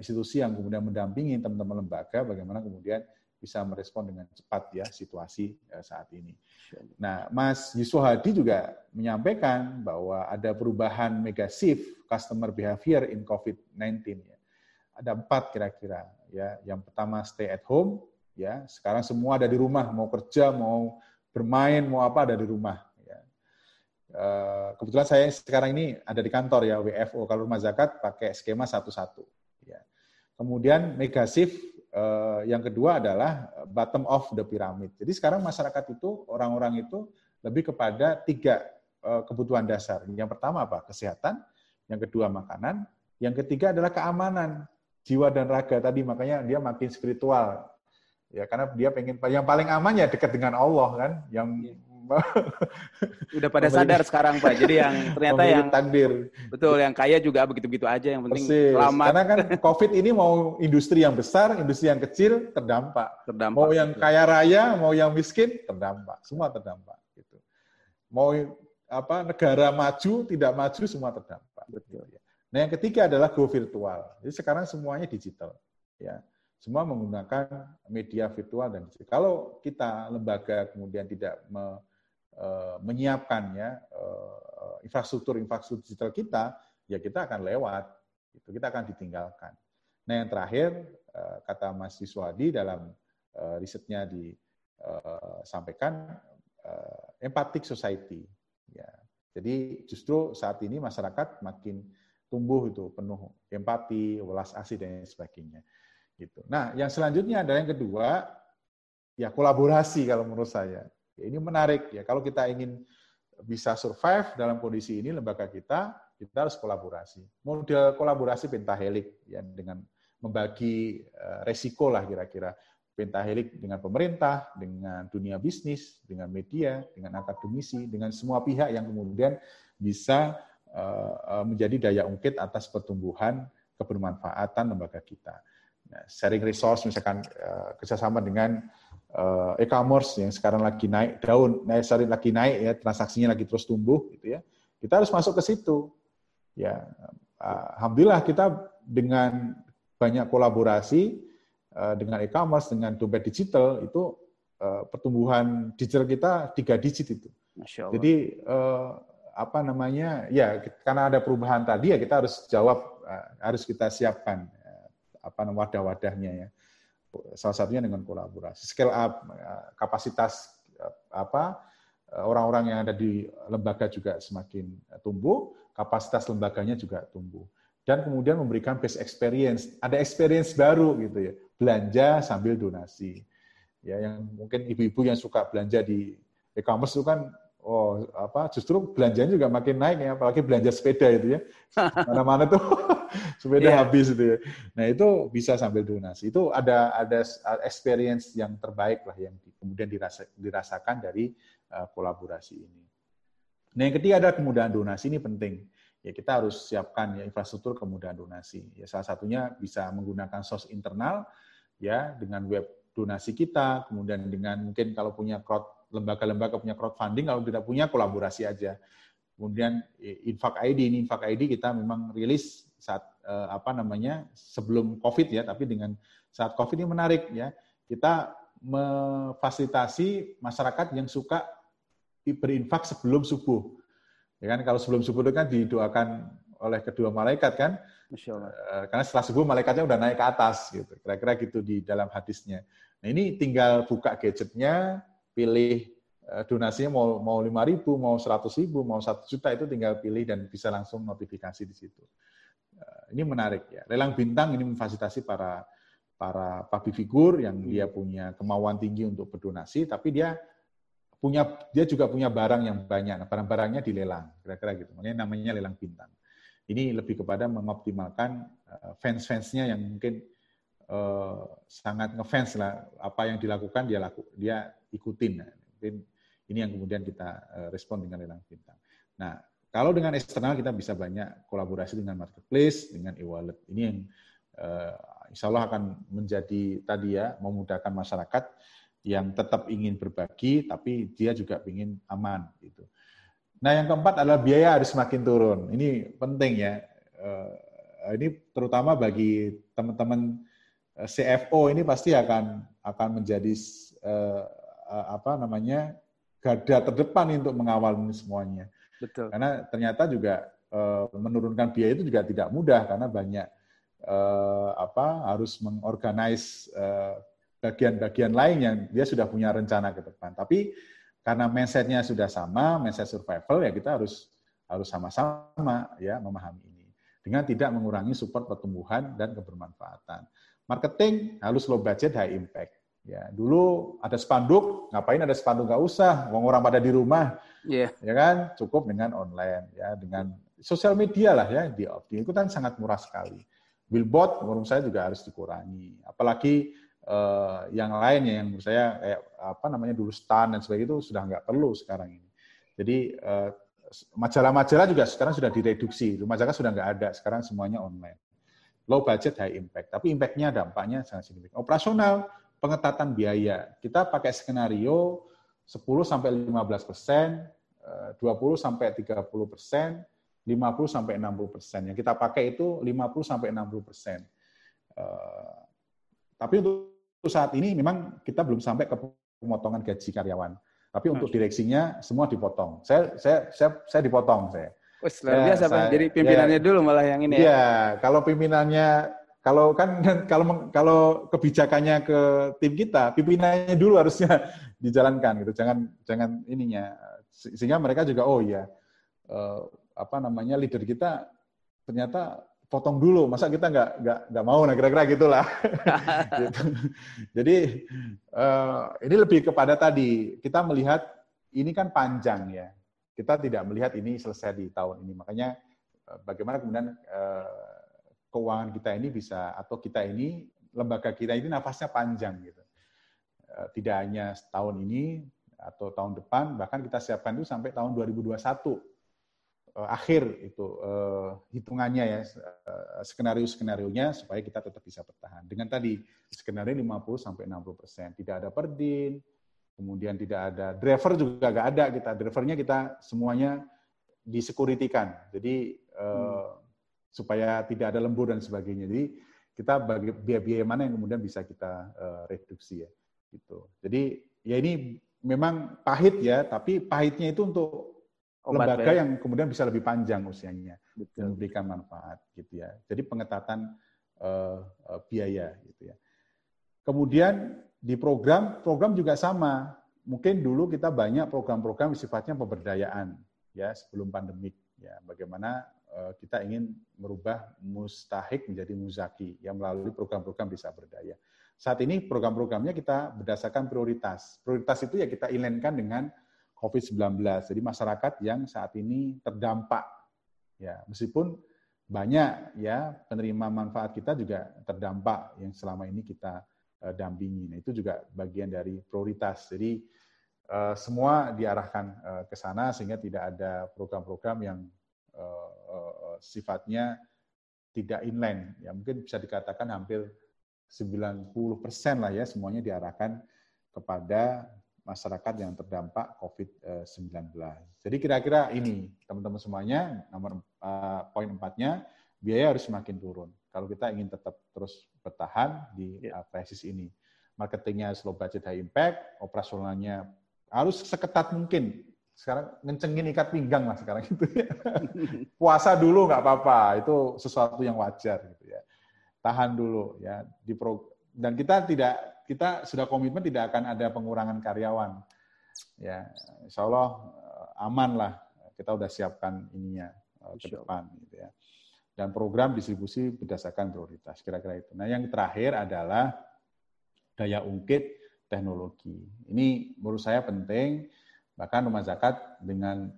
institusi yang kemudian mendampingi teman-teman lembaga bagaimana kemudian bisa merespon dengan cepat ya situasi saat ini. Nah, Mas Yuswohadi juga menyampaikan bahwa ada perubahan mega shift customer behavior in COVID-19. Ada 4 kira-kira ya. Yang pertama stay at home ya. Sekarang semua ada di rumah, mau kerja, mau bermain, mau apa ada di rumah. Ya. Kebetulan saya sekarang ini ada di kantor ya WFO. Kalau Rumah Zakat pakai skema 1-1. Ya. Kemudian mega shift yang kedua adalah bottom of the pyramid. Jadi sekarang masyarakat itu, orang-orang itu lebih kepada 3 kebutuhan dasar. Yang pertama apa? Kesehatan. Yang kedua makanan. Yang ketiga adalah keamanan. Jiwa dan raga tadi, makanya dia makin spiritual. Ya, karena dia pengen, yang paling aman ya dekat dengan Allah kan. Yang udah pada sadar sekarang Pak. Jadi yang ternyata yang takdir. Betul, yang kaya juga begitu-begitu aja yang penting selamat. Karena kan Covid ini mau industri yang besar, industri yang kecil terdampak. Mau yang kaya raya, mau yang miskin terdampak. Semua terdampak gitu. Mau negara maju, tidak maju semua terdampak. Betul ya. Nah, yang ketiga adalah go virtual. Jadi sekarang semuanya digital ya. Semua menggunakan media virtual dan digital. Kalau kita lembaga kemudian tidak menyiapkan ya infrastruktur digital kita, ya kita akan lewat, kita akan ditinggalkan. Nah yang terakhir kata Mas Yuswohadi dalam risetnya disampaikan empathic society. Ya, jadi justru saat ini masyarakat makin tumbuh itu penuh empati, welas asih dan sebagainya. Gitu. Nah yang selanjutnya adalah yang kedua ya kolaborasi kalau menurut saya. Ya, ini menarik ya. Kalau kita ingin bisa survive dalam kondisi ini lembaga kita harus kolaborasi. Model kolaborasi pentahelik ya dengan membagi resiko lah kira-kira. Pentahelik dengan pemerintah, dengan dunia bisnis, dengan media, dengan akademisi, dengan semua pihak yang kemudian bisa menjadi daya ungkit atas pertumbuhan kebermanfaatan lembaga kita. Nah, sharing resource misalkan kerjasama dengan e-commerce yang sekarang lagi naik daun, ya transaksinya lagi terus tumbuh gitu ya. Kita harus masuk ke situ. Ya, alhamdulillah kita dengan banyak kolaborasi dengan e-commerce, dengan dompet digital itu pertumbuhan digital kita 3 digit itu. Masya Allah. Jadi ya karena ada perubahan tadi ya kita harus jawab, harus kita siapkan wadah-wadahnya ya. Salah satunya dengan kolaborasi, scale up kapasitas orang-orang yang ada di lembaga juga semakin tumbuh, kapasitas lembaganya juga tumbuh. Dan kemudian memberikan best experience, ada experience baru gitu ya, belanja sambil donasi. Ya, yang mungkin ibu-ibu yang suka belanja di e-commerce itu kan, justru belanjanya juga makin naik ya, apalagi belanja sepeda itu ya, mana-mana tuh sepeda habis itu ya. Nah itu bisa sambil donasi, itu ada experience yang terbaik lah yang kemudian dirasakan dari kolaborasi ini. Nah yang ketiga ada kemudahan donasi, ini penting. Ya, kita harus siapkan ya infrastruktur kemudahan donasi. Ya, salah satunya bisa menggunakan source internal ya dengan web donasi kita, kemudian dengan mungkin kalau punya lembaga-lembaga punya crowdfunding, kalau tidak punya kolaborasi aja. Kemudian infak.id ini infak.id kita memang rilis saat sebelum Covid ya, tapi dengan saat Covid ini menarik ya. Kita memfasilitasi masyarakat yang suka berinfak sebelum subuh. Ya kan, kalau sebelum subuh itu kan didoakan oleh kedua malaikat kan, karena setelah subuh malaikatnya udah naik ke atas gitu, kira-kira gitu di dalam hadisnya. Nah ini tinggal buka gadgetnya, pilih donasinya mau 5.000, mau 100.000, mau 1 juta, itu tinggal pilih dan bisa langsung notifikasi di situ. Ini menarik ya. Lelang Bintang ini memfasilitasi para public figure yang dia punya kemauan tinggi untuk berdonasi, tapi dia juga punya barang yang banyak. Nah, barang-barangnya dilelang, kira-kira gitu. Makanya namanya Lelang Bintang. Ini lebih kepada mengoptimalkan fans-fansnya yang mungkin sangat ngefans lah. Apa yang dilakukan dia ikutin. Nah, mungkin ini yang kemudian kita respon dengan Lelang Bintang. Nah, kalau dengan eksternal kita bisa banyak kolaborasi dengan marketplace, dengan e-wallet. Ini yang insya Allah akan menjadi tadi ya memudahkan masyarakat yang tetap ingin berbagi, tapi dia juga ingin aman gitu. Nah yang keempat adalah biaya harus makin turun. Ini penting ya. Ini terutama bagi teman-teman CFO ini pasti akan menjadi garda terdepan untuk mengawal ini semuanya. Betul. Karena ternyata juga menurunkan biaya itu juga tidak mudah karena banyak harus mengorganize bagian-bagian lain yang dia sudah punya rencana ke depan. Tapi karena mindset-nya sudah sama, mindset survival, ya kita harus sama-sama ya memahami ini. Dengan tidak mengurangi support pertumbuhan dan kebermanfaatan. Marketing harus low budget, high impact. Ya, dulu ada spanduk, ngapain ada spanduk? Nggak usah, orang pada di rumah. Ya kan? Cukup dengan online, ya dengan sosial media lah ya, itu kan sangat murah sekali. Billboard menurut saya juga harus dikurangi. Apalagi yang lainnya yang menurut saya kayak dulu stand dan sebagainya itu sudah nggak perlu sekarang ini. Jadi majalah-majalah juga sekarang sudah direduksi, Rumah Zakat sudah nggak ada, sekarang semuanya online. Low budget, high impact, tapi impact-nya dampaknya sangat signifikan. Operasional, pengetatan biaya, kita pakai skenario 10-15%, 20-30%, 50-60%. Yang kita pakai itu 50-60%. Tapi untuk saat ini memang kita belum sampai ke pemotongan gaji karyawan. Tapi untuk direksinya semua dipotong. Saya dipotong saya. Jadi pimpinannya dulu malah yang ini. Iya, kalau pimpinannya kalau kebijakannya ke tim kita, pimpinannya dulu harusnya dijalankan gitu. Jangan ininya, sehingga mereka juga leader kita ternyata potong dulu, masa kita nggak mau, nah kira-kira gitulah. Gitu. Jadi ini lebih kepada tadi kita melihat ini kan panjang ya, kita tidak melihat ini selesai di tahun ini, makanya bagaimana kemudian keuangan kita ini bisa atau kita ini lembaga kita ini nafasnya panjang gitu, tidak hanya tahun ini atau tahun depan, bahkan kita siapkan itu sampai tahun 2021. Akhir itu hitungannya ya, skenario-skenarionya supaya kita tetap bisa bertahan. Dengan tadi skenario 50-60%. Tidak ada perdin, kemudian tidak ada driver juga nggak ada kita. Drivernya kita semuanya disekuritikan. Jadi supaya tidak ada lembur dan sebagainya. Jadi kita bagi biaya-biaya mana yang kemudian bisa kita reduksi ya. Gitu. Jadi ya ini memang pahit ya, tapi pahitnya itu untuk lembaga yang kemudian bisa lebih panjang usianya, betul, memberikan manfaat gitu ya. Jadi pengetatan biaya gitu ya. Kemudian di program juga sama. mungkin dulu kita banyak program-program sifatnya pemberdayaan ya sebelum pandemik ya, bagaimana kita ingin merubah mustahik menjadi muzaki ya melalui program-program desa berdaya. Saat ini program-programnya kita berdasarkan prioritas. Prioritas itu ya kita inlinkan dengan COVID-19. Jadi masyarakat yang saat ini terdampak ya, meskipun banyak ya penerima manfaat kita juga terdampak yang selama ini kita dampingi. Nah, itu juga bagian dari prioritas. Jadi semua diarahkan ke sana sehingga tidak ada program-program yang sifatnya tidak inline. Ya, mungkin bisa dikatakan hampir 90% lah ya semuanya diarahkan kepada masyarakat yang terdampak COVID-19. Jadi kira-kira ini, teman-teman semuanya, nomor poin 4-nya, biaya harus semakin turun. Kalau kita ingin tetap terus bertahan di krisis ini. Marketingnya slow budget high impact, operasionalnya harus seketat mungkin. Sekarang ngencengin ikat pinggang lah sekarang gitu ya. Puasa dulu nggak apa-apa, itu sesuatu yang wajar gitu ya. Tahan dulu ya di dan kita sudah komitmen tidak akan ada pengurangan karyawan. Ya, insya Allah aman lah. Kita sudah siapkan ininya ke depan. Gitu ya. Dan program distribusi berdasarkan prioritas. Kira-kira itu. Nah, yang terakhir adalah daya ungkit teknologi. Ini menurut saya penting. Bahkan Rumah Zakat dengan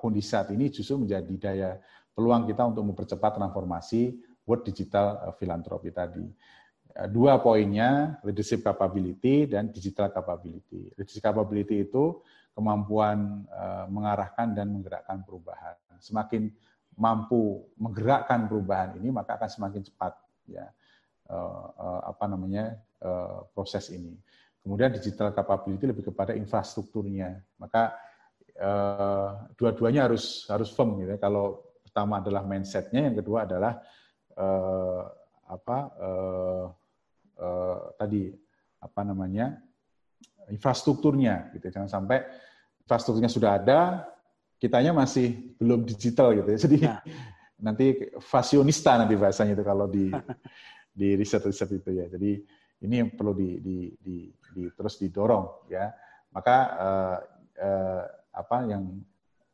kondisi saat ini justru menjadi daya peluang kita untuk mempercepat transformasi world digital philanthropy tadi. 2 poinnya, leadership capability dan digital capability. Leadership capability itu kemampuan mengarahkan dan menggerakkan perubahan. Semakin mampu menggerakkan perubahan ini, maka akan semakin cepat ya proses ini. Kemudian digital capability lebih kepada infrastrukturnya. Maka dua-duanya harus firm gitu ya. Kalau pertama adalah mindset-nya, yang kedua adalah infrastrukturnya gitu. Jangan sampai infrastrukturnya sudah ada, kitanya masih belum digital gitu ya. Jadi nanti fasionista nanti bahasanya itu kalau di riset-riset itu ya. Jadi ini yang perlu terus didorong ya. Maka yang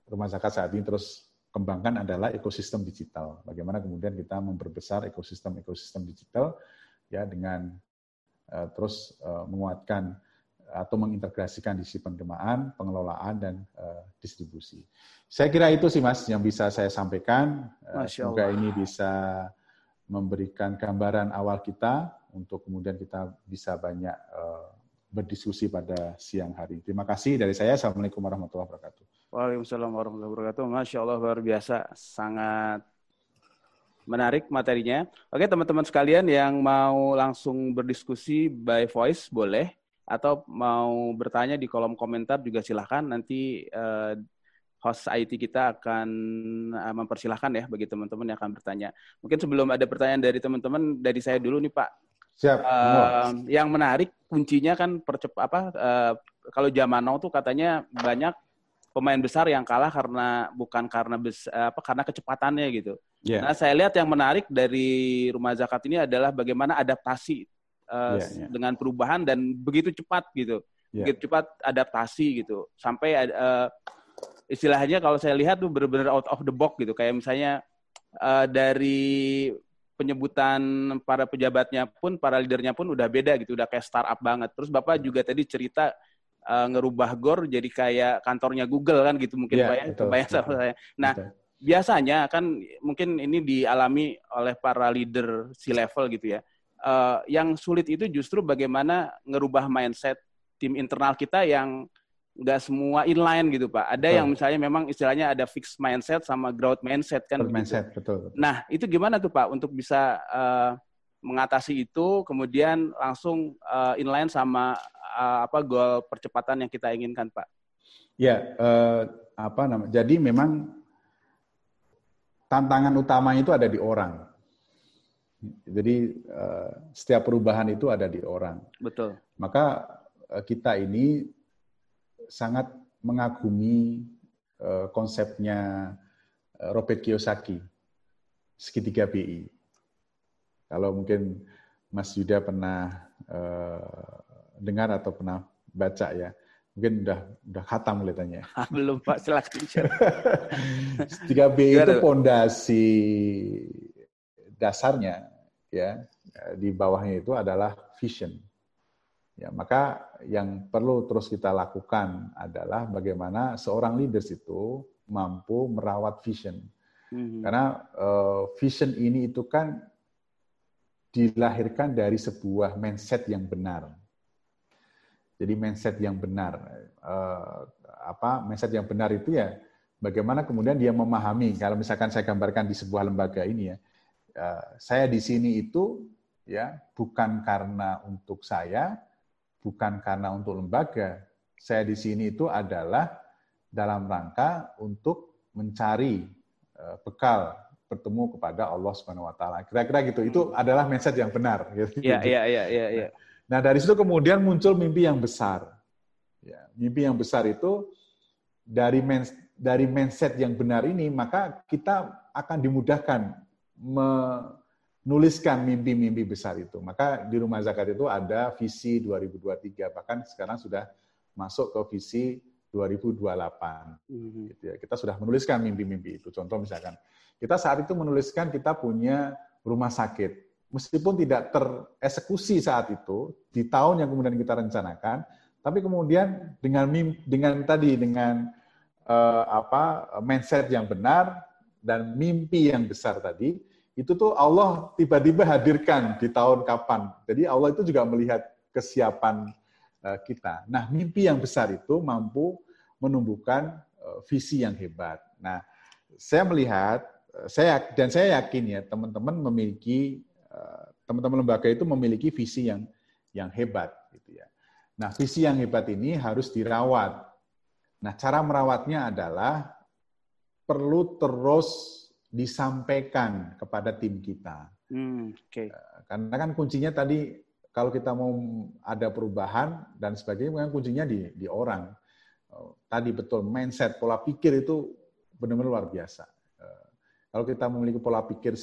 Rumah Zakat saat ini terus kembangkan adalah ekosistem digital. Bagaimana kemudian kita memperbesar ekosistem digital ya dengan terus menguatkan atau mengintegrasikan di sisi penerimaan, pengelolaan dan distribusi. Saya kira itu sih Mas yang bisa saya sampaikan. Semoga ini bisa memberikan gambaran awal kita untuk kemudian kita bisa banyak berdiskusi pada siang hari. Terima kasih dari saya. Assalamualaikum warahmatullahi wabarakatuh. Waalaikumsalam warahmatullahi wabarakatuh. Masya Allah, luar biasa. Sangat menarik materinya. Oke, teman-teman sekalian yang mau langsung berdiskusi by voice boleh. Atau mau bertanya di kolom komentar juga silahkan. Nanti host IT kita akan mempersilahkan ya bagi teman-teman yang akan bertanya. Mungkin sebelum ada pertanyaan dari teman-teman, dari saya dulu nih Pak. Siap. Yang menarik kuncinya kan kalau zaman now tuh katanya banyak pemain besar yang kalah karena kecepatannya gitu. Yeah. Nah, saya lihat yang menarik dari Rumah Zakat ini adalah bagaimana adaptasi dengan perubahan dan begitu cepat gitu. Yeah. Begitu cepat adaptasi gitu. Sampai istilahnya kalau saya lihat tuh benar-benar out of the box gitu. Kayak misalnya dari penyebutan para pejabatnya pun, para leadernya pun udah beda gitu, udah kayak startup banget. Terus Bapak juga tadi cerita ngerubah GOR jadi kayak kantornya Google kan gitu mungkin bayang sama saya. Nah, biasanya kan mungkin ini dialami oleh para leader C-level gitu ya. Yang sulit itu justru bagaimana ngerubah mindset tim internal kita yang nggak semua inline gitu Pak. Ada yang misalnya memang istilahnya ada fixed mindset sama growth mindset kan. Mindset, betul. Nah itu gimana tuh Pak untuk bisa mengatasi itu kemudian langsung inline sama goal percepatan yang kita inginkan Pak? Ya jadi memang tantangan utamanya itu ada di orang. Jadi setiap perubahan itu ada di orang. Betul. Maka kita ini sangat mengagumi konsepnya Robert Kiyosaki, segitiga BI. Kalau mungkin Mas Yuda pernah dengar atau pernah baca ya. Mungkin udah khatam kelihatannya. Belum Pak, silahkan. 3B itu fondasi dasarnya ya, di bawahnya itu adalah vision. Ya, maka yang perlu terus kita lakukan adalah bagaimana seorang leaders itu mampu merawat vision. Karena vision ini itu kan dilahirkan dari sebuah mindset yang benar. Jadi mindset yang benar, mindset yang benar itu ya bagaimana kemudian dia memahami. Kalau misalkan saya gambarkan di sebuah lembaga ini ya, saya di sini itu ya bukan karena untuk saya, bukan karena untuk lembaga. Saya di sini itu adalah dalam rangka untuk mencari bekal bertemu kepada Allah Subhanahu wa taala. Kira-kira gitu. Itu adalah mindset yang benar gitu. Iya. Nah, dari situ kemudian muncul mimpi yang besar. Ya, mimpi yang besar itu dari mindset yang benar ini, maka kita akan dimudahkan menuliskan mimpi-mimpi besar itu. Maka di Rumah Zakat itu ada visi 2023, bahkan sekarang sudah masuk ke visi 2028. Gitu ya. Kita sudah menuliskan mimpi-mimpi itu. Contoh misalkan, kita saat itu menuliskan kita punya rumah sakit. Meskipun tidak tereksekusi saat itu, di tahun yang kemudian kita rencanakan, tapi kemudian dengan mindset yang benar dan mimpi yang besar tadi, itu tuh Allah tiba-tiba hadirkan di tahun kapan. Jadi Allah itu juga melihat kesiapan kita. Nah, mimpi yang besar itu mampu menumbuhkan visi yang hebat. Nah, saya melihat, saya yakin ya teman-teman lembaga itu memiliki visi yang hebat gitu ya. Nah, visi yang hebat ini harus dirawat. Nah, cara merawatnya adalah perlu terus disampaikan kepada tim kita. Okay. Karena kan kuncinya tadi, kalau kita mau ada perubahan dan sebagainya, kuncinya di orang. Tadi betul, mindset, pola pikir itu benar-benar luar biasa. Kalau kita memiliki pola pikir,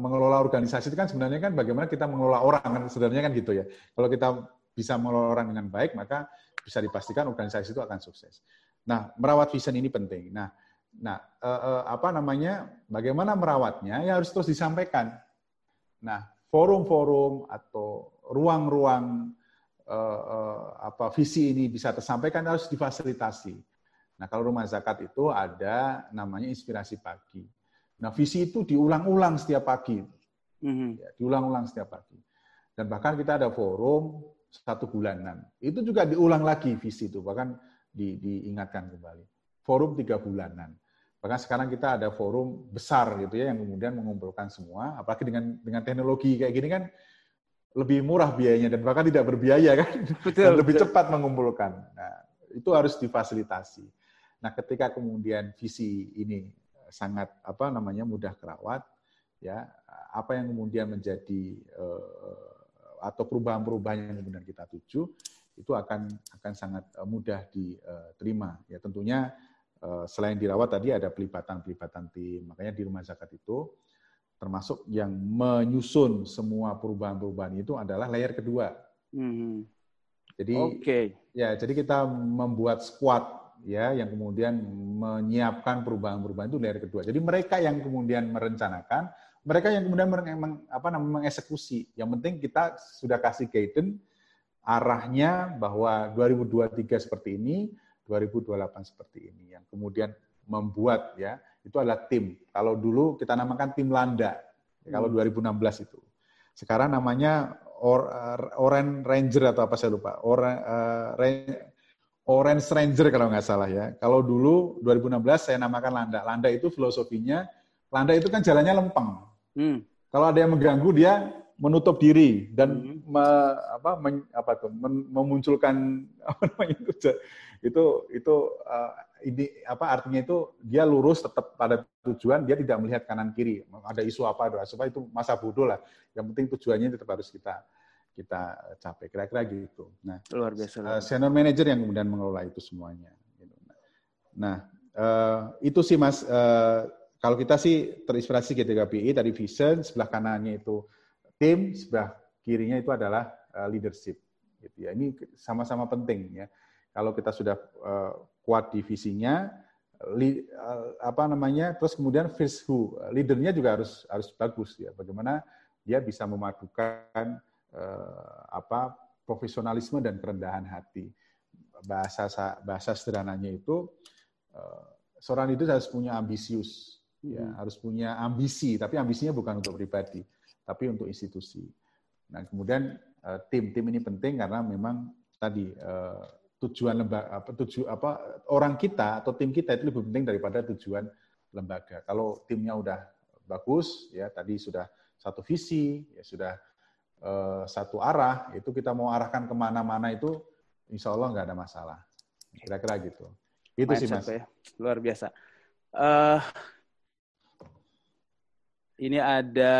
mengelola organisasi itu kan sebenarnya kan bagaimana kita mengelola orang, kan sebenarnya kan gitu ya. Kalau kita bisa mengelola orang dengan baik, maka bisa dipastikan organisasi itu akan sukses. Nah, merawat vision ini penting. Bagaimana merawatnya ya harus terus disampaikan. Nah, forum-forum atau ruang-ruang visi ini bisa tersampaikan harus difasilitasi. Nah, kalau Rumah Zakat itu ada namanya inspirasi pagi. Nah, visi itu diulang-ulang setiap pagi. Ya, diulang-ulang setiap pagi. Dan bahkan kita ada forum 1 bulanan. Itu juga diulang lagi visi itu, bahkan diingatkan kembali. Forum 3 bulanan. Bahkan sekarang kita ada forum besar gitu ya yang kemudian mengumpulkan semua, apalagi dengan teknologi kayak gini kan lebih murah biayanya dan bahkan tidak berbiaya kan. Betul, lebih cepat mengumpulkan. Nah, itu harus difasilitasi. Nah, ketika kemudian visi ini sangat mudah kerawat ya, apa yang kemudian menjadi atau perubahan-perubahan yang kemudian kita tuju itu akan sangat mudah diterima. Ya, tentunya selain dirawat tadi ada pelibatan-pelibatan tim. Makanya di Rumah Zakat itu termasuk yang menyusun semua perubahan-perubahan itu adalah layer kedua. Jadi jadi kita membuat squad ya yang kemudian menyiapkan perubahan-perubahan itu layer kedua. Jadi mereka yang kemudian merencanakan, mereka yang kemudian mengeksekusi. Yang penting kita sudah kasih guidance arahnya bahwa 2023 seperti ini, 2028 seperti ini, yang kemudian membuat ya, itu adalah tim. Kalau dulu kita namakan tim Landa, kalau 2016 itu. Sekarang namanya Orange Ranger atau apa saya lupa, Orange Ranger kalau nggak salah ya. Kalau dulu 2016 saya namakan Landa. Landa itu filosofinya, Landa itu kan jalannya lempeng. Kalau ada yang mengganggu dia menutup diri dan memunculkan artinya itu dia lurus tetap pada tujuan, dia tidak melihat kanan kiri, ada isu apa itu masa bodoh lah, yang penting tujuannya tetap harus kita capai, kira-kira gitu. Nah, luar biasa. Senior manager yang kemudian mengelola itu semuanya. Nah, itu sih Mas, kalau kita sih terinspirasi GTKPI tadi vision, sebelah kanannya itu tim, sebelah kirinya itu adalah leadership. gitu ya. Ini sama-sama penting ya. Kalau kita sudah kuat di visinya, terus kemudian first who, leadernya juga harus bagus ya. Bagaimana dia bisa memadukan profesionalisme dan kerendahan hati. Bahasa sederhananya itu seorang leader harus punya ambisius, ya, harus punya ambisi, tapi ambisinya bukan untuk pribadi, tapi untuk institusi. Nah, kemudian tim ini penting karena memang tadi orang kita atau tim kita itu lebih penting daripada tujuan lembaga. Kalau timnya udah bagus, ya tadi sudah satu visi, ya sudah satu arah, itu kita mau arahkan kemana-mana itu, insya Allah nggak ada masalah. Kira-kira gitu. Itu sih Mas. Ya. Luar biasa. Ini ada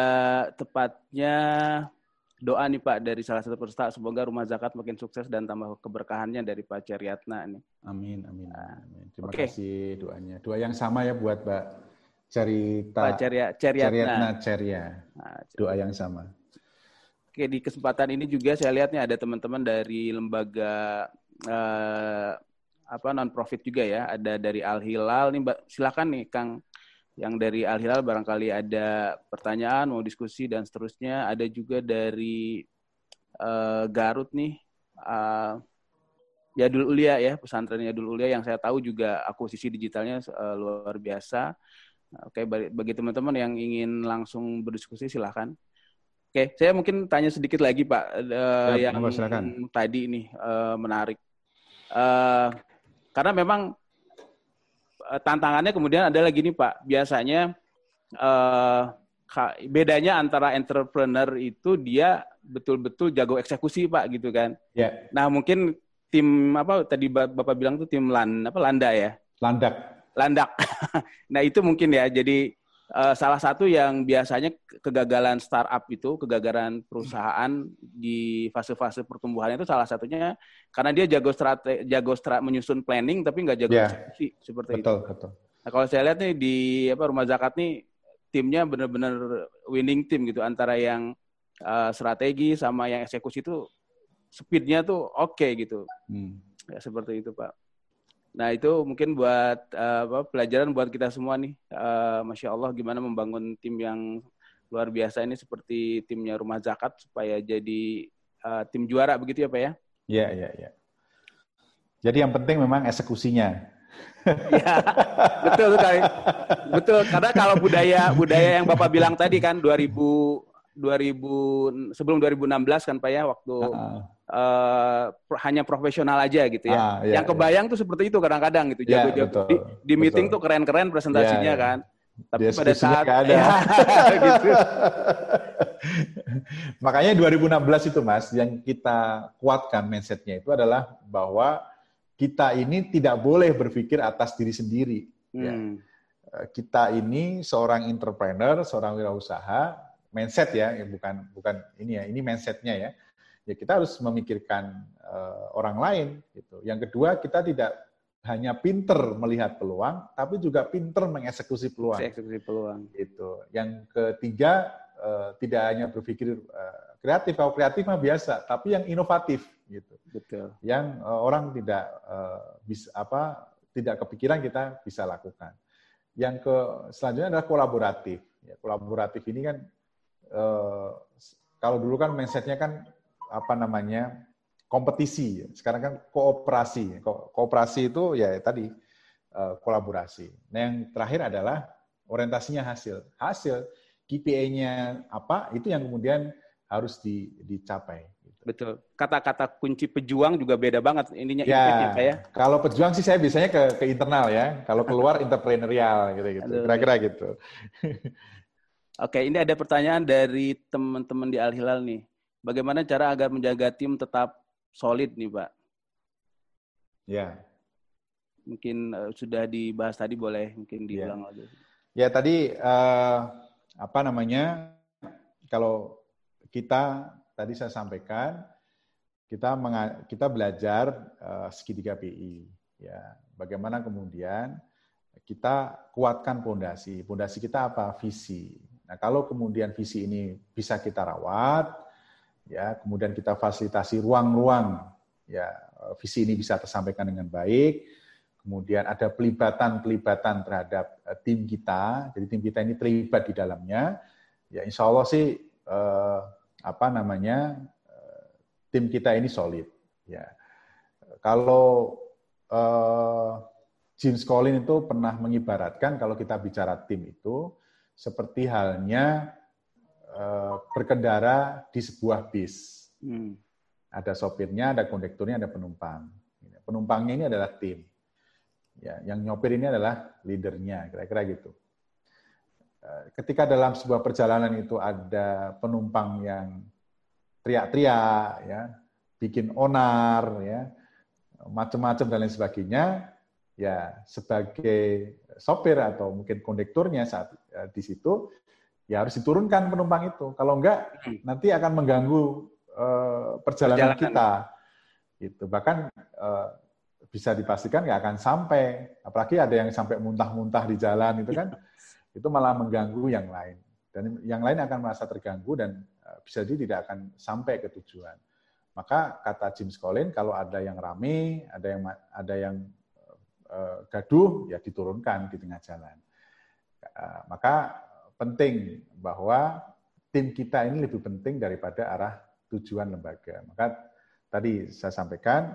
tepatnya doa nih Pak dari salah satu peserta, semoga Rumah Zakat makin sukses dan tambah keberkahannya dari Pak Ceryatna nih. Amin. Terima kasih doanya. Doa yang sama ya buat Pak Ceryatna. Doa yang sama. Oke, di kesempatan ini juga saya lihatnya ada teman-teman dari lembaga non-profit juga ya. Ada dari Al Hilal nih, silakan nih Kang. Yang dari Al-Hilal barangkali ada pertanyaan, mau diskusi, dan seterusnya. Ada juga dari Garut nih, Yadul Ulia ya, pesantren Yadul Ulia yang saya tahu juga akuisisi digitalnya luar biasa. Oke, bagi teman-teman yang ingin langsung berdiskusi, silakan. Oke, saya mungkin tanya sedikit lagi Pak, tadi nih menarik. Karena memang tantangannya kemudian adalah gini Pak, biasanya bedanya antara entrepreneur itu dia betul-betul jago eksekusi Pak gitu kan. Yeah. Nah mungkin tim tadi Bapak bilang tuh tim Landa ya? Landak. Nah itu mungkin ya, jadi salah satu yang biasanya kegagalan startup itu, kegagalan perusahaan di fase-fase pertumbuhan itu salah satunya karena dia jago menyusun planning tapi nggak jago eksekusi seperti betul, itu. Betul. Nah, kalau saya lihat nih di Rumah Zakat nih timnya benar-benar winning team gitu, antara yang strategi sama yang eksekusi itu speednya tuh oke gitu. Ya, seperti itu Pak. Nah itu mungkin buat pelajaran buat kita semua nih. Masya Allah gimana membangun tim yang luar biasa ini seperti timnya Rumah Zakat supaya jadi tim juara begitu ya Pak ya? Iya. Jadi yang penting memang eksekusinya. Ya, betul sekali. Betul, karena kalau budaya yang Bapak bilang tadi kan 2000 sebelum 2016 kan Pak ya, waktu hanya profesional aja gitu ya. Yang kebayang tuh seperti itu kadang-kadang gitu. Jago-jago di meeting tuh keren-keren presentasinya kan. Tapi pada saat ada. Ya, gitu. Makanya 2016 itu Mas, yang kita kuatkan mindset-nya itu adalah bahwa kita ini tidak boleh berpikir atas diri sendiri. Ya. Kita ini seorang entrepreneur, seorang wirausaha, mindset ya, bukan ini ya, ini mindset-nya ya. Ya kita harus memikirkan orang lain gitu. Yang kedua, kita tidak hanya pinter melihat peluang, tapi juga pinter mengeksekusi peluang. Gitu. Yang ketiga, tidak hanya berpikir kreatif, kalau kreatif mah biasa, tapi yang inovatif gitu. Betul. Yang orang tidak tidak kepikiran kita bisa lakukan. Yang selanjutnya adalah kolaboratif. Ya, kolaboratif ini kan kalau dulu kan mindset-nya kan kompetisi, sekarang kan kooperasi. Kooperasi itu ya tadi kolaborasi. Nah yang terakhir adalah orientasinya hasil KPI-nya apa, itu yang kemudian harus dicapai. Betul. Kata-kata kunci pejuang juga beda banget ininya. Ya, ya. Kalau pejuang sih saya biasanya ke internal ya. Kalau keluar entrepreneurial gitu. Kira-kira gitu. Oke, ini ada pertanyaan dari teman-teman di Al Hilal nih. Bagaimana cara agar menjaga tim tetap solid nih, Pak? Ya. Mungkin sudah dibahas tadi, boleh mungkin diulang lagi. Ya, tadi kalau kita tadi saya sampaikan kita belajar segitiga PI, ya. Bagaimana kemudian kita kuatkan pondasi. Pondasi kita apa? Visi. Nah, kalau kemudian visi ini bisa kita rawat, ya, kemudian kita fasilitasi ruang-ruang, ya, visi ini bisa tersampaikan dengan baik. Kemudian ada pelibatan-pelibatan terhadap tim kita, jadi tim kita ini terlibat di dalamnya. Ya, insya Allah sih tim kita ini solid. Ya, kalau James Colin itu pernah mengibaratkan kalau kita bicara tim itu seperti halnya berkendara di sebuah bis. Ada sopirnya, ada kondekturnya, ada penumpang. Penumpangnya ini adalah tim. Ya, yang nyopir ini adalah leadernya, kira-kira gitu. Ketika dalam sebuah perjalanan itu ada penumpang yang teriak-teriak, ya, bikin onar, ya, macam-macam dan lain sebagainya, ya, sebagai sopir atau mungkin kondekturnya saat di situ, ya harus diturunkan penumpang itu. Kalau enggak, nanti akan mengganggu perjalanan kita. Gitu. Bahkan bisa dipastikan nggak akan sampai. Apalagi ada yang sampai muntah-muntah di jalan, itu kan. Itu malah mengganggu yang lain. Dan yang lain akan merasa terganggu dan bisa jadi tidak akan sampai ke tujuan. Maka kata James Colin, kalau ada yang rame, ada yang gaduh, ya diturunkan di tengah jalan. Maka penting bahwa tim kita ini lebih penting daripada arah tujuan lembaga. Maka tadi saya sampaikan,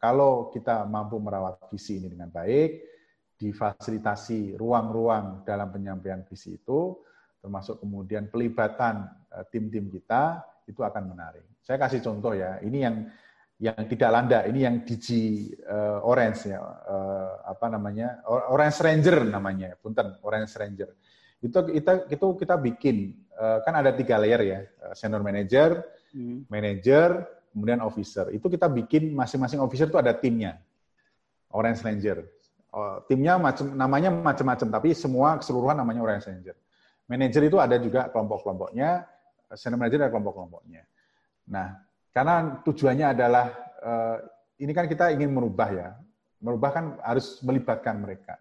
kalau kita mampu merawat visi ini dengan baik, difasilitasi ruang-ruang dalam penyampaian visi itu, termasuk kemudian pelibatan tim-tim kita, itu akan menarik. Saya kasih contoh ya, ini yang tidak Landa, ini yang Digi Orange ya, Orange Ranger namanya, punten, Orange Ranger. Itu kita bikin, kan ada 3 layer ya, senior manager, manager, kemudian officer. Itu kita bikin masing-masing officer itu ada timnya, Orange Ranger. Timnya namanya macam-macam, tapi semua keseluruhan namanya Orange Ranger. Manager itu ada juga kelompok-kelompoknya, senior manager ada kelompok-kelompoknya. Nah, karena tujuannya adalah, ini kan kita ingin merubah ya, merubah kan harus melibatkan mereka.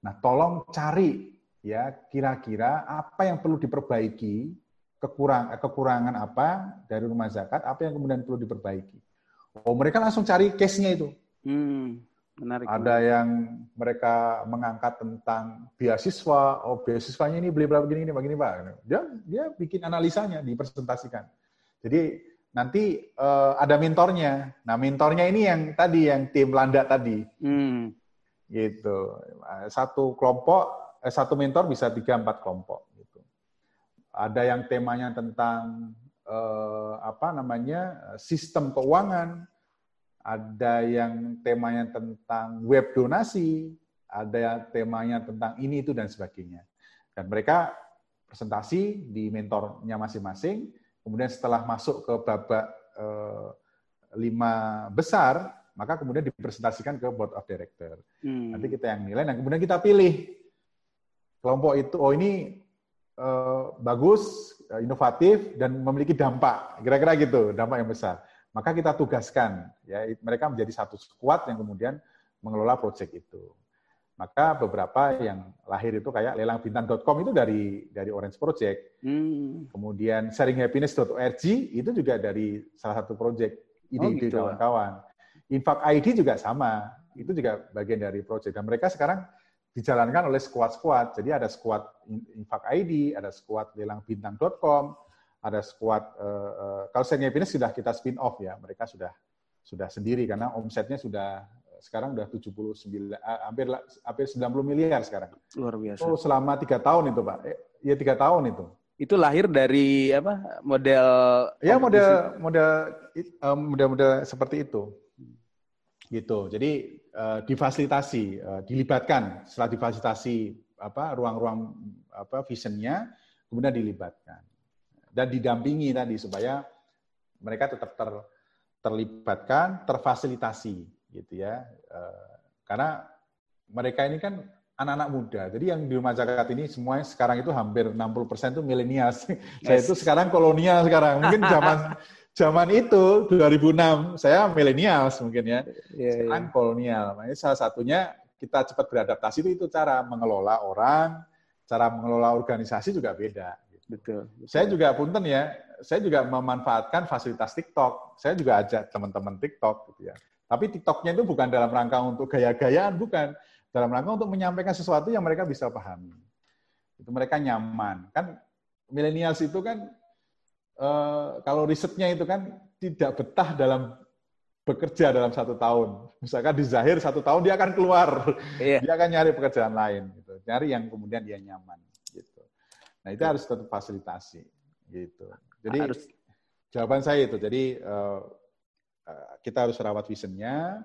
Nah, tolong cari ya, kira-kira apa yang perlu diperbaiki, kekurangan apa dari rumah zakat, apa yang kemudian perlu diperbaiki. Oh, mereka langsung cari case-nya itu. Menarik. Ada yang mereka mengangkat tentang beasiswa, oh beasiswanya ini beli berapa begini Pak. Dia bikin analisanya, dipresentasikan. Jadi nanti ada mentornya. Nah, mentornya ini yang tadi, yang tim Landa tadi. Gitu. Satu mentor bisa 3-4 kelompok. Gitu. Ada yang temanya tentang sistem keuangan, ada yang temanya tentang web donasi, ada yang temanya tentang ini itu dan sebagainya. Dan mereka presentasi di mentornya masing-masing. Kemudian setelah masuk ke babak 5 besar, maka kemudian dipresentasikan ke board of director. Nanti kita yang nilai, dan kemudian kita pilih. Kelompok itu, oh ini bagus, inovatif, dan memiliki dampak. Kira-kira gitu, dampak yang besar. Maka kita tugaskan, ya, mereka menjadi satu skuad yang kemudian mengelola proyek itu. Maka beberapa yang lahir itu kayak lelangbintang.com itu dari Orange Project. Kemudian sharinghappiness.org itu juga dari salah satu proyek ide-ide kawan-kawan. Infak.id juga sama, itu juga bagian dari proyek. Dan mereka sekarang dijalankan oleh skuad-skuad. Jadi ada skuad infak.id, ada skuad lelangbintang.com, ada skuad kalau Sharing Happiness sudah kita spin off ya, mereka sudah sendiri karena omsetnya sekarang 79 hampir 90 miliar sekarang. Luar biasa. Oh, selama 3 tahun itu, Pak. Ya 3 tahun itu. Itu lahir dari apa? Model ya model seperti itu. Gitu. Jadi difasilitasi, dilibatkan. Setelah difasilitasi ruang-ruang visionnya, kemudian dilibatkan dan didampingi tadi supaya mereka tetap terlibatkan, terfasilitasi, gitu ya. Karena mereka ini kan anak-anak muda. Jadi yang di rumah zakat ini semuanya sekarang itu hampir 60% itu milenial. Saya itu sekarang kolonial sekarang. Mungkin zaman itu 2006 saya milenial mungkin ya, sekarang kolonial. Makanya salah satunya kita cepat beradaptasi itu cara mengelola orang, cara mengelola organisasi juga beda. Gitu. Betul. Saya juga punten ya, saya juga memanfaatkan fasilitas TikTok. Saya juga ajak teman-teman TikTok gitu ya. Tapi TikToknya itu bukan dalam rangka untuk gaya-gayaan, bukan. Dalam rangka untuk menyampaikan sesuatu yang mereka bisa pahami. Itu mereka nyaman. Kan milenials itu kan, kalau risetnya itu kan tidak betah dalam bekerja dalam 1 tahun. Misalkan di Zahir 1 tahun dia akan keluar. Iya. Dia akan nyari pekerjaan lain. Gitu. Nyari yang kemudian dia nyaman. Gitu. Nah itu harus tetap fasilitasi. Gitu. Jadi jawaban saya itu. Jadi kita harus rawat visionnya.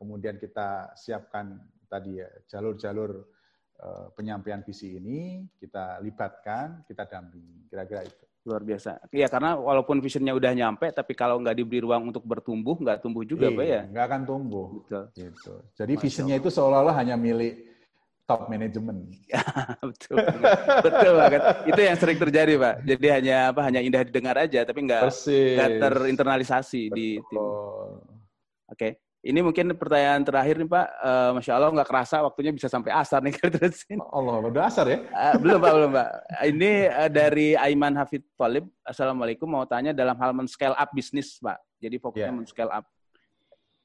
Kemudian kita siapkan tadi ya, jalur-jalur penyampaian visi ini, kita libatkan, kita dampingi. Kira-kira itu. Luar biasa. Iya, karena walaupun visionnya udah nyampe, tapi kalau nggak diberi ruang untuk bertumbuh, nggak tumbuh juga, Pak ya? Nggak akan tumbuh. Betul. Gitu. Jadi visionnya itu seolah-olah hanya milik top manajemen. Ya, betul. Betul banget. Itu yang sering terjadi, Pak. Jadi hanya indah didengar aja, tapi nggak terinternalisasi. Betul. Di tim. Oke. Ini mungkin pertanyaan terakhir nih Pak, Masya Allah nggak kerasa waktunya bisa sampai asar nih. Allah, udah asar ya? Belum Pak. Ini dari Aiman Hafid Talib, Assalamualaikum, mau tanya dalam hal men-scale up bisnis Pak. Jadi fokusnya men-scale up.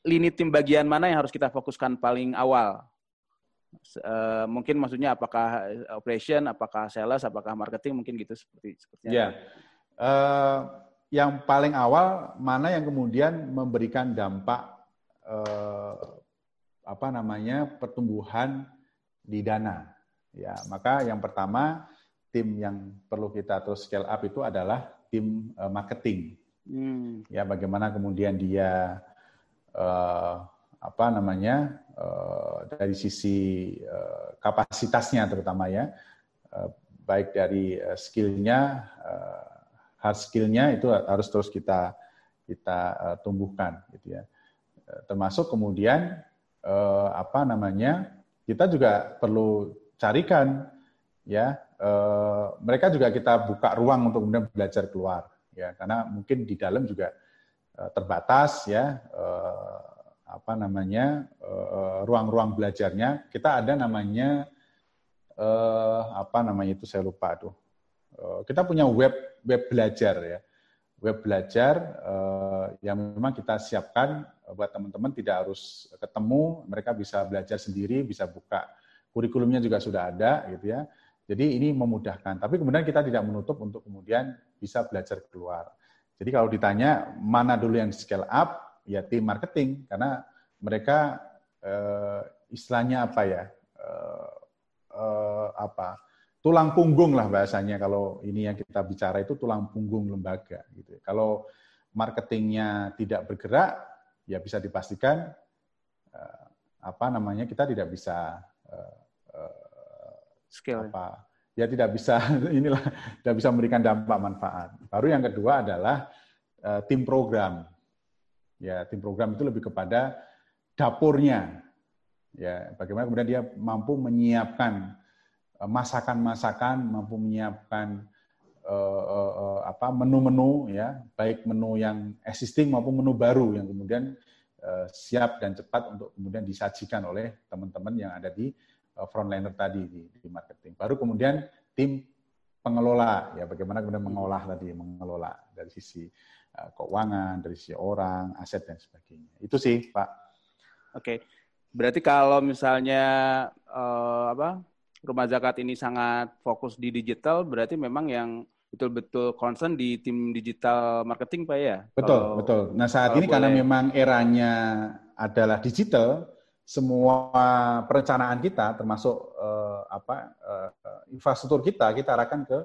Lini tim bagian mana yang harus kita fokuskan paling awal? Mungkin maksudnya apakah operation, apakah sales, apakah marketing, mungkin gitu sepertinya. Iya. Yang paling awal, mana yang kemudian memberikan dampak pertumbuhan di dana ya, maka yang pertama tim yang perlu kita terus scale up itu adalah tim marketing ya, bagaimana kemudian dia dari sisi kapasitasnya terutama ya, baik dari skillnya, hard skillnya itu harus terus kita tumbuhkan gitu ya. Termasuk kemudian kita juga perlu carikan ya, mereka juga kita buka ruang untuk kemudian belajar keluar ya, karena mungkin di dalam juga terbatas ya, ruang-ruang belajarnya. Kita ada kita punya web belajar ya. Web belajar yang memang kita siapkan buat teman-teman, tidak harus ketemu, mereka bisa belajar sendiri, bisa buka kurikulumnya juga sudah ada gitu ya. Jadi ini memudahkan, tapi kemudian kita tidak menutup untuk kemudian bisa belajar keluar. Jadi kalau ditanya mana dulu yang scale up, ya tim marketing, karena mereka tulang punggung lah bahasanya, kalau ini yang kita bicara itu tulang punggung lembaga. Gitu. Kalau marketingnya tidak bergerak, ya bisa dipastikan kita tidak bisa scale. Ya tidak bisa tidak bisa memberikan dampak manfaat. Baru yang kedua adalah tim program. Ya tim program itu lebih kepada dapurnya. Ya bagaimana kemudian dia mampu menyiapkan masakan-masakan, mampu menyiapkan menu-menu ya, baik menu yang existing maupun menu baru yang kemudian siap dan cepat untuk kemudian disajikan oleh teman-teman yang ada di frontliner tadi di marketing. Baru kemudian tim pengelola ya, bagaimana kemudian mengelola dari sisi keuangan, dari sisi orang, aset dan sebagainya. Itu sih, Pak. Oke. Berarti kalau misalnya Rumah Zakat ini sangat fokus di digital, berarti memang yang betul-betul concern di tim digital marketing, Pak ya? Betul. Nah saat ini karena memang eranya adalah digital, semua perencanaan kita termasuk infrastruktur kita arahkan ke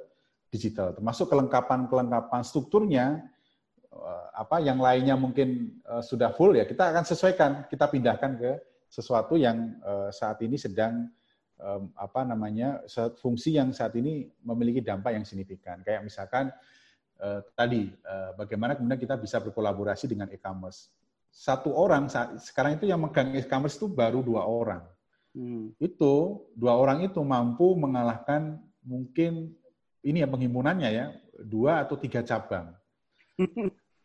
digital, termasuk kelengkapan strukturnya, yang lainnya mungkin sudah full ya, kita akan sesuaikan, kita pindahkan ke sesuatu yang saat ini sedang fungsi yang saat ini memiliki dampak yang signifikan. Kayak misalkan bagaimana kemudian kita bisa berkolaborasi dengan e-commerce. Satu orang, sekarang itu yang megang e-commerce itu baru 2 orang. Itu 2 orang itu mampu mengalahkan mungkin, ini ya penghimunannya ya, 2 atau 3 cabang.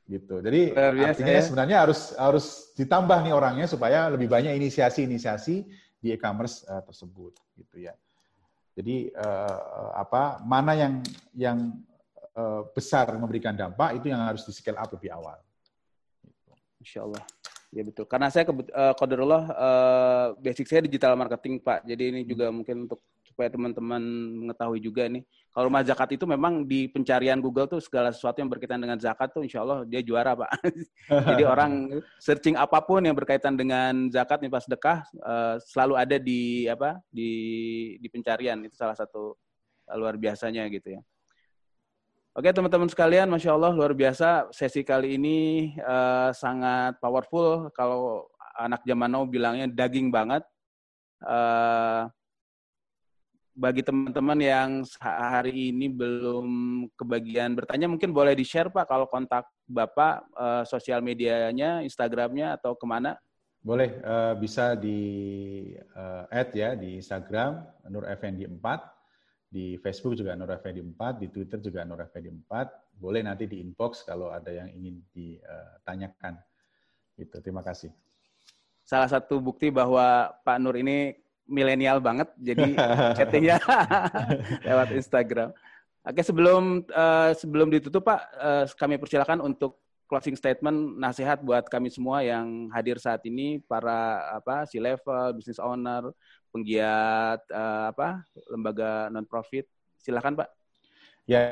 Gitu. Jadi artinya sebenarnya harus ditambah nih orangnya supaya lebih banyak inisiasi-inisiasi di e-commerce tersebut gitu ya. Jadi mana yang besar memberikan dampak, itu yang harus di scale up lebih awal. Insya Allah. Ya betul. Karena saya qadarullah basic saya digital marketing, Pak. Jadi ini juga mungkin untuk supaya teman-teman mengetahui juga nih. Kalau rumah zakat itu memang di pencarian Google tuh segala sesuatu yang berkaitan dengan zakat tuh insya Allah dia juara, Pak. Jadi orang searching apapun yang berkaitan dengan zakat nih pas sedekah selalu ada di apa? Di pencarian. Itu salah satu luar biasanya gitu ya. Oke teman-teman sekalian, Masya Allah luar biasa sesi kali ini sangat powerful. Kalau anak zaman now bilangnya daging banget. Bagi teman-teman yang hari ini belum kebagian bertanya, mungkin boleh di-share Pak kalau kontak Bapak, sosial medianya, Instagramnya atau kemana? Boleh, bisa di add ya di Instagram, Nur Efendi 4. Di Facebook juga Nur Efendi 4, di Twitter juga Nur Efendi 4. Boleh nanti di inbox kalau ada yang ingin ditanyakan. Gitu. Terima kasih. Salah satu bukti bahwa Pak Nur ini milenial banget, jadi chattingnya lewat Instagram. Oke, sebelum ditutup Pak, kami persilakan untuk closing statement, nasihat buat kami semua yang hadir saat ini, para C-level, business owner, penggiat lembaga non-profit. Silakan Pak. Ya,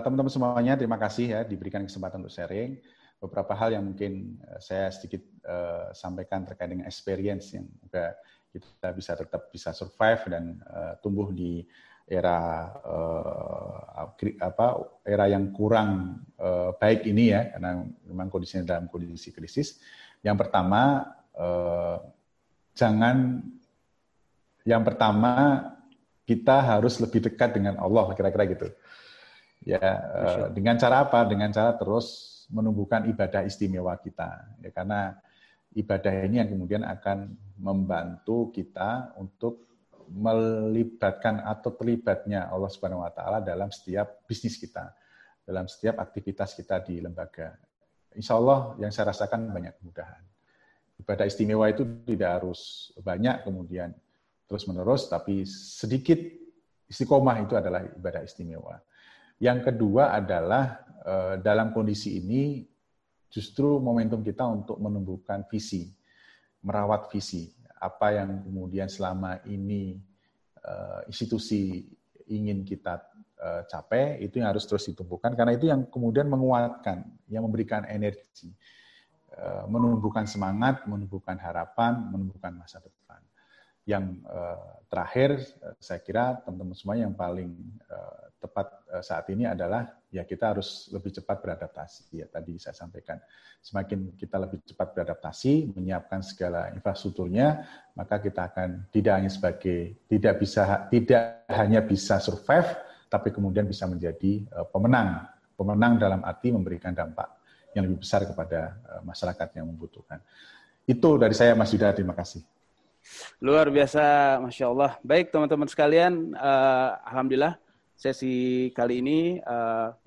teman-teman semuanya terima kasih ya diberikan kesempatan untuk sharing. Beberapa hal yang mungkin saya sedikit sampaikan terkait dengan experience yang juga kita bisa tetap bisa survive dan tumbuh di era era yang kurang baik ini ya, karena memang kondisinya dalam kondisi krisis. Yang pertama kita harus lebih dekat dengan Allah, kira-kira gitu ya. Dengan cara apa? Dengan cara terus menumbuhkan ibadah istimewa kita ya, karena ibadah ini yang kemudian akan membantu kita untuk melibatkan atau terlibatnya Allah Subhanahu wa taala dalam setiap bisnis kita, dalam setiap aktivitas kita di lembaga. Insya Allah yang saya rasakan banyak kemudahan. Ibadah istimewa itu tidak harus banyak kemudian terus-menerus, tapi sedikit istiqomah itu adalah ibadah istimewa. Yang kedua adalah dalam kondisi ini justru momentum kita untuk menumbuhkan visi, merawat visi. Apa yang kemudian selama ini institusi ingin kita capai, itu yang harus terus ditumbuhkan, karena itu yang kemudian menguatkan, yang memberikan energi, menumbuhkan semangat, menumbuhkan harapan, menumbuhkan masa depan. Yang terakhir, saya kira teman-teman semua yang paling tepat saat ini adalah ya kita harus lebih cepat beradaptasi. Ya, tadi saya sampaikan, semakin kita lebih cepat beradaptasi, menyiapkan segala infrastrukturnya, maka kita akan tidak hanya bisa survive, tapi kemudian bisa menjadi pemenang. Pemenang dalam arti memberikan dampak yang lebih besar kepada masyarakat yang membutuhkan. Itu dari saya, Mas Yuda. Terima kasih. Luar biasa, Masya Allah. Baik teman-teman sekalian, Alhamdulillah sesi kali ini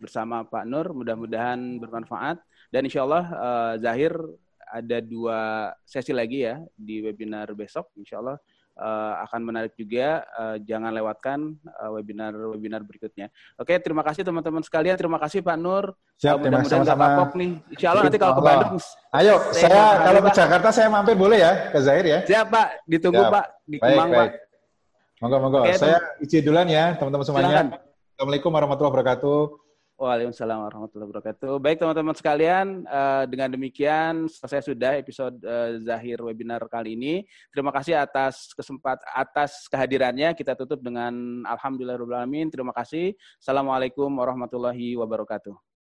bersama Pak Nur mudah-mudahan bermanfaat. Dan insya Allah Zahir ada 2 sesi lagi ya di webinar besok. Insya Allah akan menarik juga. Jangan lewatkan webinar berikutnya. Oke, terima kasih teman-teman sekalian. Terima kasih Pak Nur. Siap, mudah-mudahan gak kapok nih. Insya Allah nanti kalau ke Bandung. Ayo, saya kalau ke Jakarta saya mampir boleh ya ke Zahir ya. Siap Pak, ditunggu Pak di Kemang Pak. Monggo. Oke, saya izin duluan ya teman-teman semuanya. Silakan. Assalamualaikum warahmatullahi wabarakatuh. Waalaikumsalam warahmatullahi wabarakatuh. Baik teman-teman sekalian, dengan demikian selesai sudah episode Zahir webinar kali ini. Terima kasih atas kehadirannya. Kita tutup dengan alhamdulillahirobbilalamin. Terima kasih. Assalamualaikum warahmatullahi wabarakatuh.